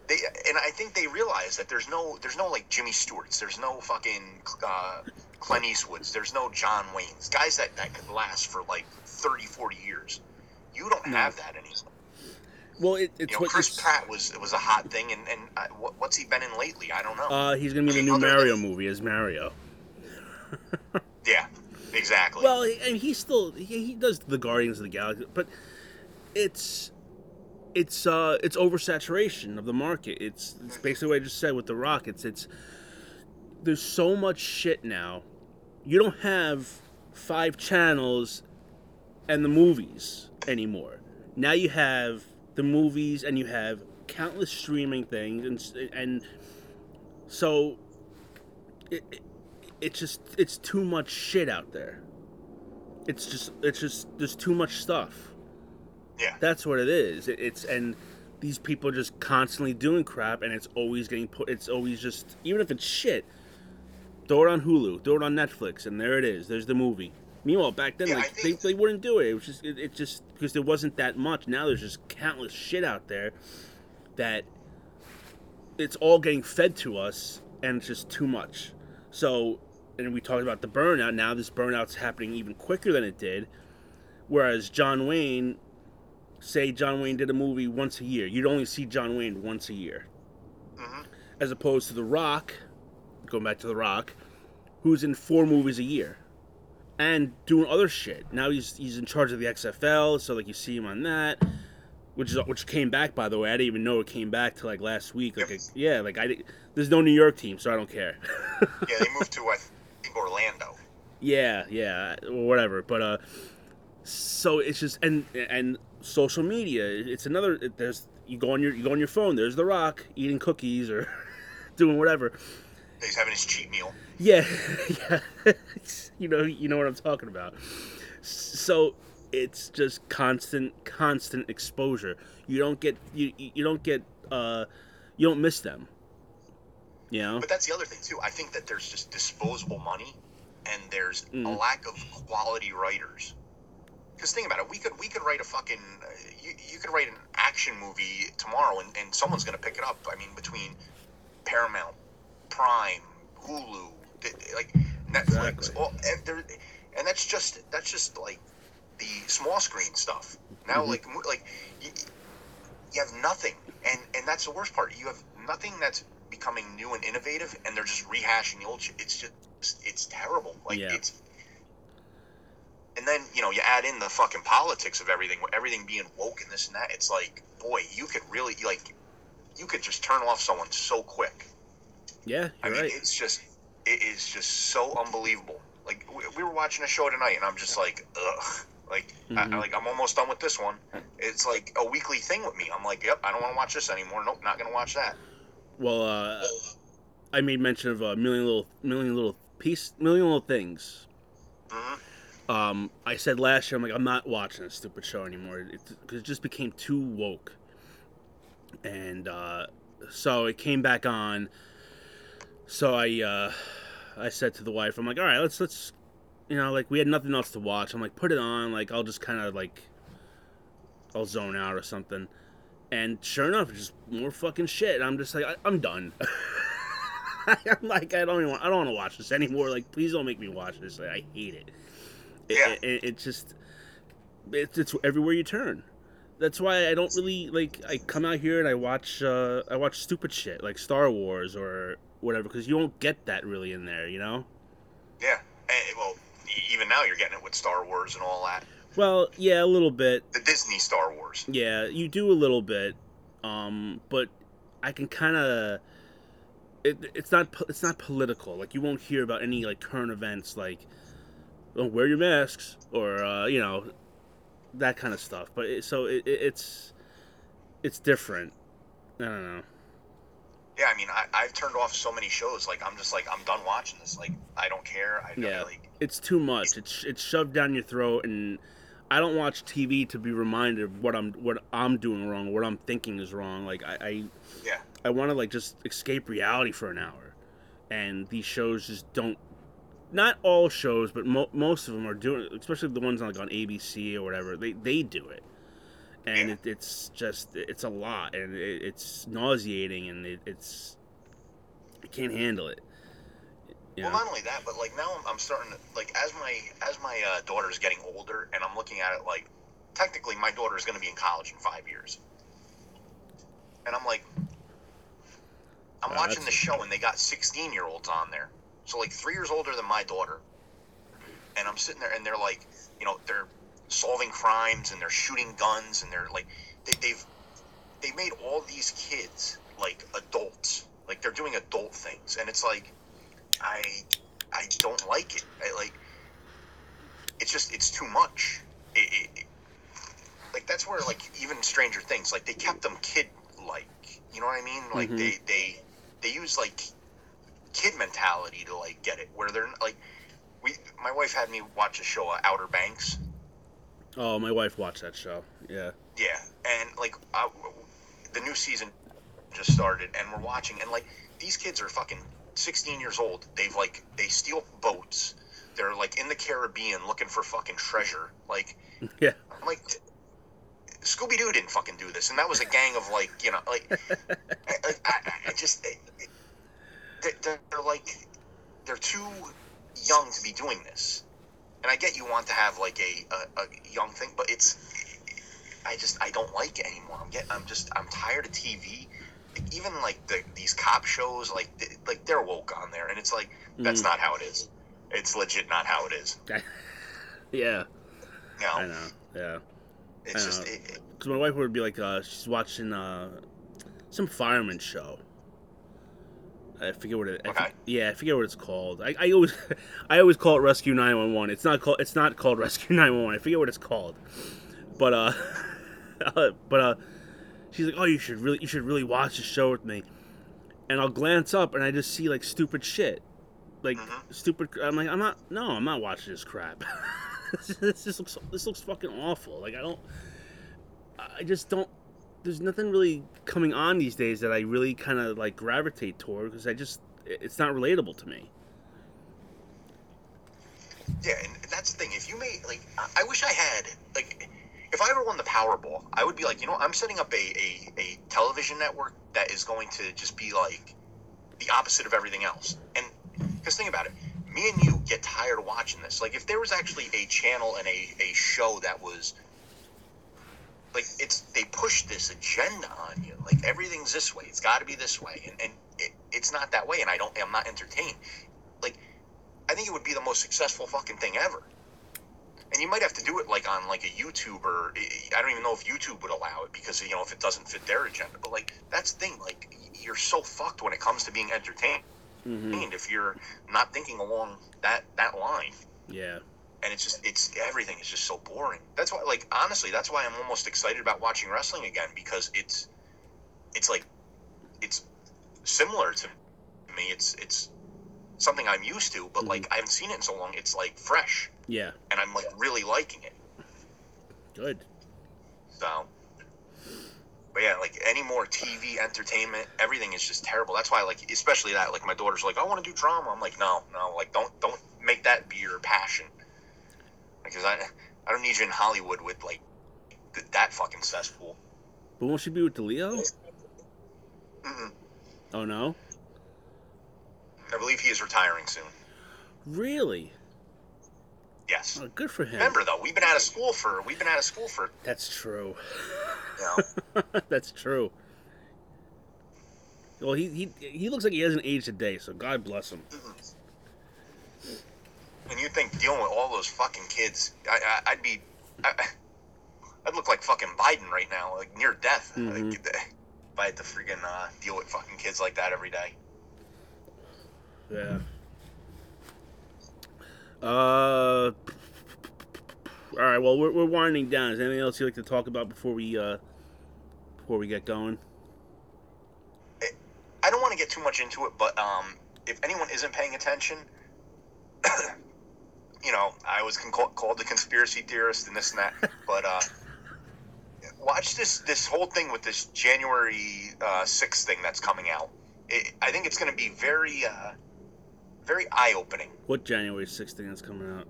they and I think they realize that there's no there's no like Jimmy Stewart's, there's no fucking uh, Clint Eastwood's, there's no John Wayne's, guys that that could last for like thirty, forty years. You don't no. have that anymore. Well, it, it's you know, what Chris Pratt was was a hot thing, and and uh, what, what's he been in lately? I don't know. Uh, he's gonna be in the new Mario movie as Mario. Yeah, exactly. Well, and he still he, he does the Guardians of the Galaxy, but it's it's uh it's oversaturation of the market. It's it's basically what I just said with The Rock. It's it's there's so much shit now. You don't have five channels and the movies anymore. Now you have the movies, and you have countless streaming things, and and so it, it it's just it's too much shit out there. It's just it's just there's too much stuff. Yeah, that's what it is. It, it's and these people are just constantly doing crap, and it's always getting put. It's always just even if it's shit, throw it on Hulu, throw it on Netflix, and there it is. There's the movie. Meanwhile, back then, yeah, like, think... they, they wouldn't do it. It was just, it, it just because there wasn't that much. Now there's just countless shit out there that it's all getting fed to us, and it's just too much. So, and we talked about the burnout. Now this burnout's happening even quicker than it did. Whereas John Wayne, say John Wayne did a movie once a year, you'd only see John Wayne once a year, mm-hmm. as opposed to The Rock, going back to The Rock, who's in four movies a year. And doing other shit. Now he's he's in charge of the X F L, so like you see him on that, which is which came back, by the way. I didn't even know it came back till like last week. Like yep. a, yeah, like I there's no New York team, so I don't care. Yeah, they moved to I think Orlando. Yeah, yeah, or whatever. But uh, so it's just and and social media. It's another. There's you go on your you go on your phone. There's The Rock eating cookies or doing whatever. He's having his cheat meal. Yeah, yeah. you know, you know what I'm talking about. So it's just constant, constant exposure. You don't get, you, you don't get, uh, you don't miss them. You know. But that's the other thing too. I think that there's just disposable money, and there's mm. a lack of quality writers. Because think about it, we could we could write a fucking, uh, you you could write an action movie tomorrow, and, and someone's gonna pick it up. I mean, between Paramount, Prime, Hulu, like Netflix, exactly. all, and, there, and that's just that's just like the small screen stuff. Now, mm-hmm. like like you, you have nothing, and and that's the worst part. You have nothing that's becoming new and innovative, and they're just rehashing the old shit. It's just it's terrible. Like yeah. it's, and then you know you add in the fucking politics of everything, everything being woke and this and that. It's like, boy, you could really like you could just turn off someone so quick. Yeah, you're I mean, right. It's just, it is just so unbelievable. Like we, we were watching a show tonight, and I'm just like, ugh. Like, mm-hmm. I, I, like I'm almost done with this one. It's like a weekly thing with me. I'm like, yep, I don't want to watch this anymore. Nope, not gonna watch that. Well, uh, well, I made mention of a million little, million little piece, million little things. Mm-hmm. Um, I said last year, I'm like, I'm not watching this stupid show anymore because it, it just became too woke. And uh, so it came back on. So I, uh, I said to the wife, I'm like, all right, let's, let's, you know, like we had nothing else to watch. I'm like, put it on. Like, I'll just kind of like, I'll zone out or something. And sure enough, just more fucking shit. And I'm just like, I, I'm done. I'm like, I don't even want, I don't want to watch this anymore. Like, please don't make me watch this. Like, I hate it. Yeah. It, it, it just, it's, it's everywhere you turn. That's why I don't really, like, I come out here and I watch, uh, I watch stupid shit, like Star Wars or whatever, because you don't get that really in there, you know? Yeah. Hey, well, even now you're getting it with Star Wars and all that. Well, yeah, a little bit. The Disney Star Wars. Yeah, you do a little bit, um, but I can kind of... It, it's not it's not political. Like, you won't hear about any, like, current events, like, oh, wear your masks, or, uh, you know, that kind of stuff. But it, so it, it, it's it's different. I don't know. Yeah, I mean, I, I've turned off so many shows. Like, I'm just like, I'm done watching this. Like, I don't care. I don't, yeah, like, it's too much. It's it's shoved down your throat, and I don't watch T V to be reminded of what I'm what I'm doing wrong, what I'm thinking is wrong. Like, I, I yeah. I want to, like, just escape reality for an hour, and these shows just don't. Not all shows, but mo- most of them are doing, especially the ones on, like, on A B C or whatever. They they do it, and yeah. it, it's just it's a lot, and it, it's nauseating, and it, it's I can't handle it. Yeah. Well, not only that, but, like, now I'm, I'm starting to, like, as my as my uh, daughter's getting older, and I'm looking at it like, technically, my daughter's going to be in college in five years, and I'm like. I'm wow, watching the show, and they got sixteen-year-olds on there. So, like, three years older than my daughter. And I'm sitting there, and they're, like, you know, they're solving crimes, and they're shooting guns, and they're, like, they, they've they made all these kids, like, adults. Like, they're doing adult things. And it's, like, I I don't like it. I, like, it's just, it's too much. It, it, it, like, that's where, like, even Stranger Things, like, they kept them kid-like. You know what I mean? Like, mm-hmm. they... they They use, like, kid mentality to, like, get it. Where they're, like, we. My wife had me watch a show, uh, Outer Banks. Oh, my wife watched that show. Yeah. Yeah. And, like, I, the new season just started, and we're watching. And, like, these kids are fucking sixteen years old. They've, like, they steal boats. They're, like, in the Caribbean looking for fucking treasure. Like, yeah. I'm like, Scooby-Doo didn't fucking do this. And that was a gang of, like, you know, like, I, I, I just, they, they're, they're, like, they're too young to be doing this. And I get you want to have, like, a, a, a young thing, but it's, I just, I don't like it anymore. I'm getting, I'm just, I'm tired of T V. Even, like, the, these cop shows, like, they, like, they're woke on there. And it's like, that's mm. not how it is. It's legit not how it is. Yeah. You know? I know, yeah. It's just because it, my wife would be like, uh, she's watching uh, some fireman show. I forget what it. Okay. I f- yeah, I forget what it's called. I, I always, I always call it Rescue nine one one. It's not called. It's not called Rescue nine one one. I forget what it's called. But uh, but uh, she's like, oh, you should really, you should really watch the show with me. And I'll glance up and I just see like stupid shit, like mm-hmm. stupid. I'm like, I'm not. No, I'm not watching this crap. This just looks. This looks fucking awful. Like I don't. I just don't. There's nothing really coming on these days that I really kind of like gravitate toward because I just. It's not relatable to me. Yeah, and that's the thing. If you made like, I wish I had like, if I ever won the Powerball, I would be like, you know, I'm setting up a a, a television network that is going to just be like, the opposite of everything else. And because think about it. Me and you get tired of watching this. Like, if there was actually a channel and a, a show that was, like, it's they push this agenda on you. Like, everything's this way. It's got to be this way, and and it, it's not that way. And I don't, I'm not entertained. Like, I think it would be the most successful fucking thing ever. And you might have to do it like on like a YouTube or I don't even know if YouTube would allow it because you know if it doesn't fit their agenda. But like that's the thing. Like you're so fucked when it comes to being entertained. Mm-hmm. If you're not thinking along that that line, yeah, and it's just it's everything is just so boring. That's why, like honestly, that's why I'm almost excited about watching wrestling again because it's it's like it's similar to me. It's it's something I'm used to, but mm-hmm. like I haven't seen it in so long. It's like fresh, yeah, and I'm like really liking it. Good. So. But yeah, like any more T V entertainment, everything is just terrible. That's why, like, especially that, like, my daughter's like, I want to do drama. I'm like, no, no, like, don't, don't make that be your passion, because I, I don't need you in Hollywood with like th- that fucking cesspool. But won't she be with DeLeo? Mm-hmm. Oh no. I believe he is retiring soon. Really? Yes. Oh, good for him. Remember, though, we've been out of school for we've been out of school for. That's true. Yeah. That's true. Well, he he he looks like he hasn't aged a day, so God bless him. Mm-hmm. And you think dealing with all those fucking kids, I, I I'd be, I, I'd look like fucking Biden right now, like near death. Mm-hmm. Like, if I had to freaking uh, deal with fucking kids like that every day. Yeah. Uh, all right. Well, we're we're winding down. Is there anything else you'd like to talk about before we uh before we get going? I don't want to get too much into it, but um, if anyone isn't paying attention, you know, I was con- called the conspiracy theorist and this and that. But uh, watch this this whole thing with this January uh, sixth thing that's coming out. It, I think it's going to be very. Uh, Very eye-opening. What January sixth thing is coming out?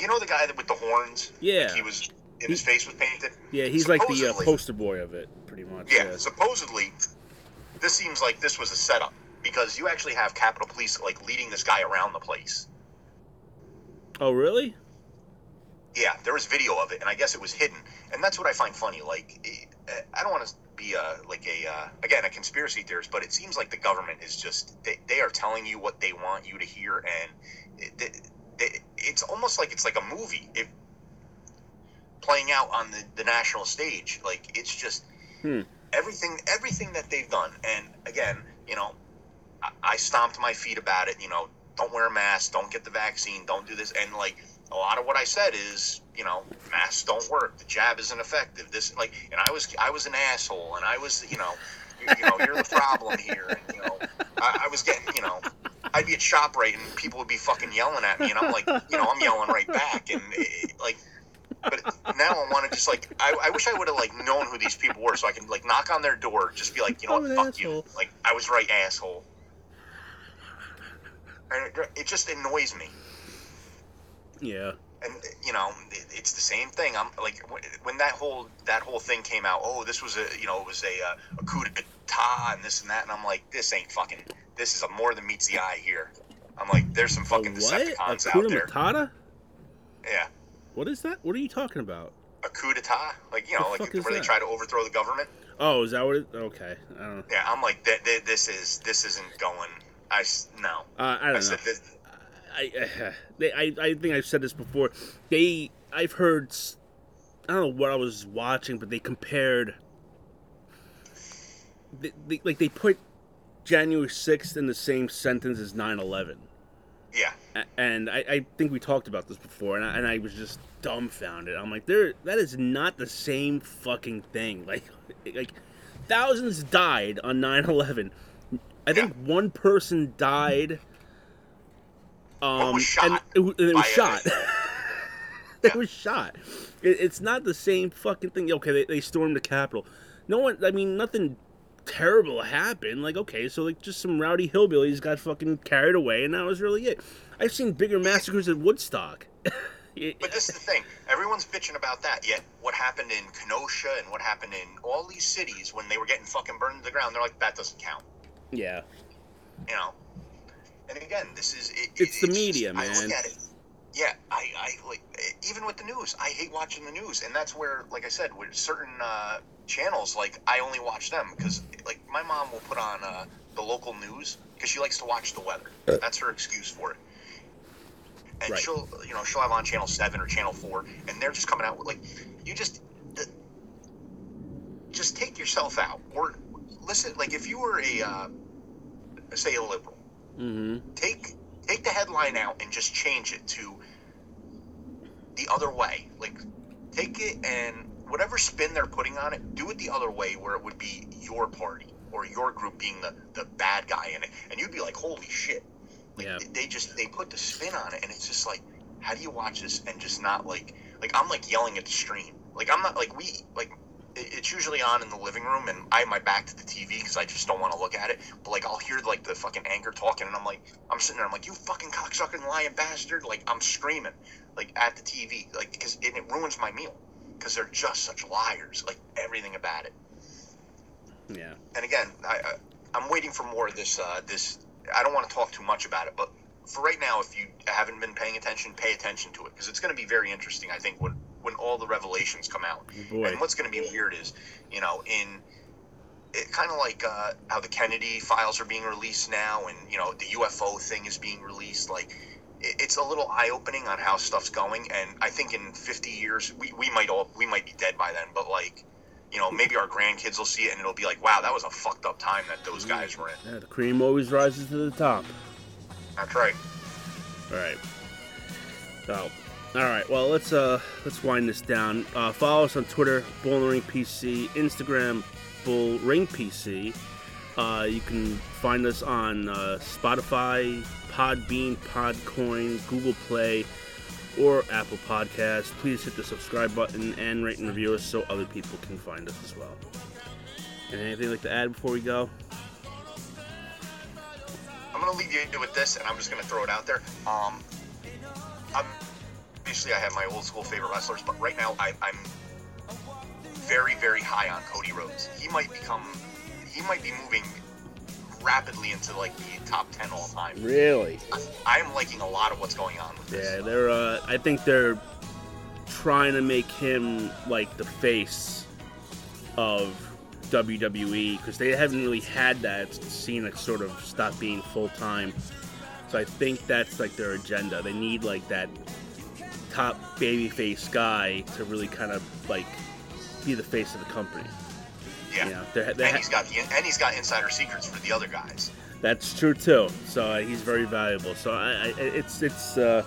You know the guy that with the horns? Yeah. Like he was, and his he, face was painted? Yeah, he's supposedly, like the uh, poster boy of it, pretty much. Yeah, yeah, supposedly, this seems like this was a setup, because you actually have Capitol Police, like, leading this guy around the place. Oh, really? Yeah, there was video of it, and I guess it was hidden. And that's what I find funny, like, I don't want to... be a like a uh, again a conspiracy theorist, but it seems like the government is just they, they are telling you what they want you to hear, and it, it, it, it's almost like it's like a movie it, playing out on the, the national stage. Like it's just hmm. everything everything that they've done. And again, you know, I, I stomped my feet about it. You know, don't wear a mask, don't get the vaccine, don't do this, and like. A lot of what I said is, you know, masks don't work. The jab isn't effective. This, like, and I was, I was an asshole, and I was, you know, you, you know, you're the problem here. And, you know, I, I was getting, you know, I'd be at ShopRite, and people would be fucking yelling at me, and I'm like, you know, I'm yelling right back, and it, like, but now I want to just like, I, I wish I would have like known who these people were, so I can like knock on their door, just be like, you know what, fuck asshole. You, like, I was right, asshole. And it, it just annoys me. Yeah, and you know it's the same thing. I'm like when that whole that whole thing came out. Oh, this was a you know it was a, a coup d'état and this and that. And I'm like, this ain't fucking. This is a more than meets the eye here. I'm like, there's some fucking Decepticons out there. A coup d'état? Yeah. What is that? What are you talking about? A coup d'état? Like you know, like where they try to overthrow the government. Oh, is that what? It, okay, I don't know. Yeah, I'm like, th- th- this is this isn't going. I no. Uh, I don't I said, know. This, I, uh, they, I I think I've said this before. They I've heard I don't know what I was watching, but they compared. They, they, like they put January sixth in the same sentence as nine eleven. Yeah. And I, I think we talked about this before, and I, and I was just dumbfounded. I'm like, there that is not the same fucking thing. Like like thousands died on nine eleven. I think yeah. one person died. Um, was shot and it, it was shot. it yeah. was shot. It, it's not the same fucking thing. Okay, they, they stormed the Capitol. No one. I mean, nothing terrible happened. Like, okay, so like just some rowdy hillbillies got fucking carried away, and that was really it. I've seen bigger massacres at Woodstock. it, but this is the thing. Everyone's bitching about that. Yet, what happened in Kenosha and what happened in all these cities when they were getting fucking burned to the ground? They're like, that doesn't count. Yeah. You know. And again, this is... It, it's it, the it's media, just, man. I look at it. Yeah, I, I, like, even with the news, I hate watching the news. And that's where, like I said, with certain uh, channels, like, I only watch them. Because, like, my mom will put on uh, the local news because she likes to watch the weather. That's her excuse for it. And right. she'll, you know, she'll have on Channel seven or Channel four, and they're just coming out with, like, you just... Uh, just take yourself out. Or, listen, like, if you were a, uh, say, a liberal, Mm-hmm. Take take the headline out and just change it to the other way. Like, take it and whatever spin they're putting on it, do it the other way where it would be your party or your group being the, the bad guy in it. And you'd be like, holy shit. Like, yeah. They just, they put the spin on it and it's just like, how do you watch this and just not like, like I'm like yelling at the stream. Like I'm not, like we, like it's usually on in the living room, and I have my back to the T V because I just don't want to look at it. But, like, I'll hear, like, the fucking anchor talking, and I'm like, I'm sitting there, I'm like, you fucking cocksucking lying bastard. Like, I'm screaming, like, at the T V. Like, because it, it ruins my meal because they're just such liars, like, everything about it. Yeah. And, again, I, I, I'm waiting for more of this, uh, this I don't want to talk too much about it, but for right now, if you haven't been paying attention, pay attention to it, because it's going to be very interesting, I think, when, when all the revelations come out. Boy. And what's going to be weird is, you know, in it kind of like uh, how the Kennedy files are being released now, and, you know, the U F O thing is being released, like, it's a little eye-opening on how stuff's going, and I think in fifty years, we, we might all we might be dead by then, but, like, you know, maybe our grandkids will see it, and it'll be like, wow, that was a fucked-up time that those guys were in. Yeah, the cream always rises to the top. That's right. All right. So, all right, well, let's uh let's wind this down. Uh, follow us on Twitter, Bull in the Ring P C, Instagram, Bull Ring P C. Uh, you can find us on uh, Spotify, Podbean, Podcoin, Google Play, or Apple Podcasts. Please hit the subscribe button and rate and review us so other people can find us as well. And anything you'd like to add before we go? I'm going to leave you with this, and I'm just going to throw it out there. Um, I'm, obviously, I have my old school favorite wrestlers, but right now I, I'm very, very high on Cody Rhodes. He might become... He might be moving rapidly into like the top ten all time. Really? I am liking a lot of what's going on with this. Yeah, they're. Uh, I think they're trying to make him like the face of W W E because they haven't really had that. Cena sort of stop being full time, so I think that's like their agenda. They need like that top babyface guy to really kind of like be the face of the company. Yeah, you know, they're, they're and he's got the, and he's got insider secrets for the other guys. That's true too. So uh, he's very valuable. So I, I it's it's uh,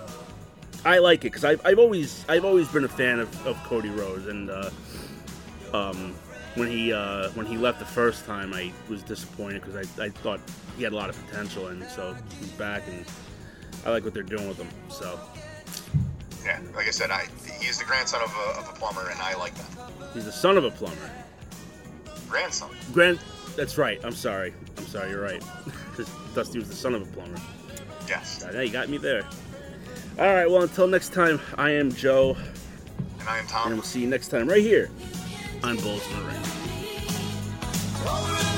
I like it because I've I've always I've always been a fan of, of Cody Rhodes, and uh, um when he uh, when he left the first time I was disappointed because I, I thought he had a lot of potential, and so he's back and I like what they're doing with him. So yeah, like I said, I he's the grandson of a, of a plumber, and I like that. He's the son of a plumber. Grandson. Grand. That's right. I'm sorry. I'm sorry. You're right. Because Dusty was the son of a plumber. Yes. Yeah, you got me there. All right. Well, until next time, I am Joe. And I am Tom. And we'll see you next time right here on Bulls in the Ring.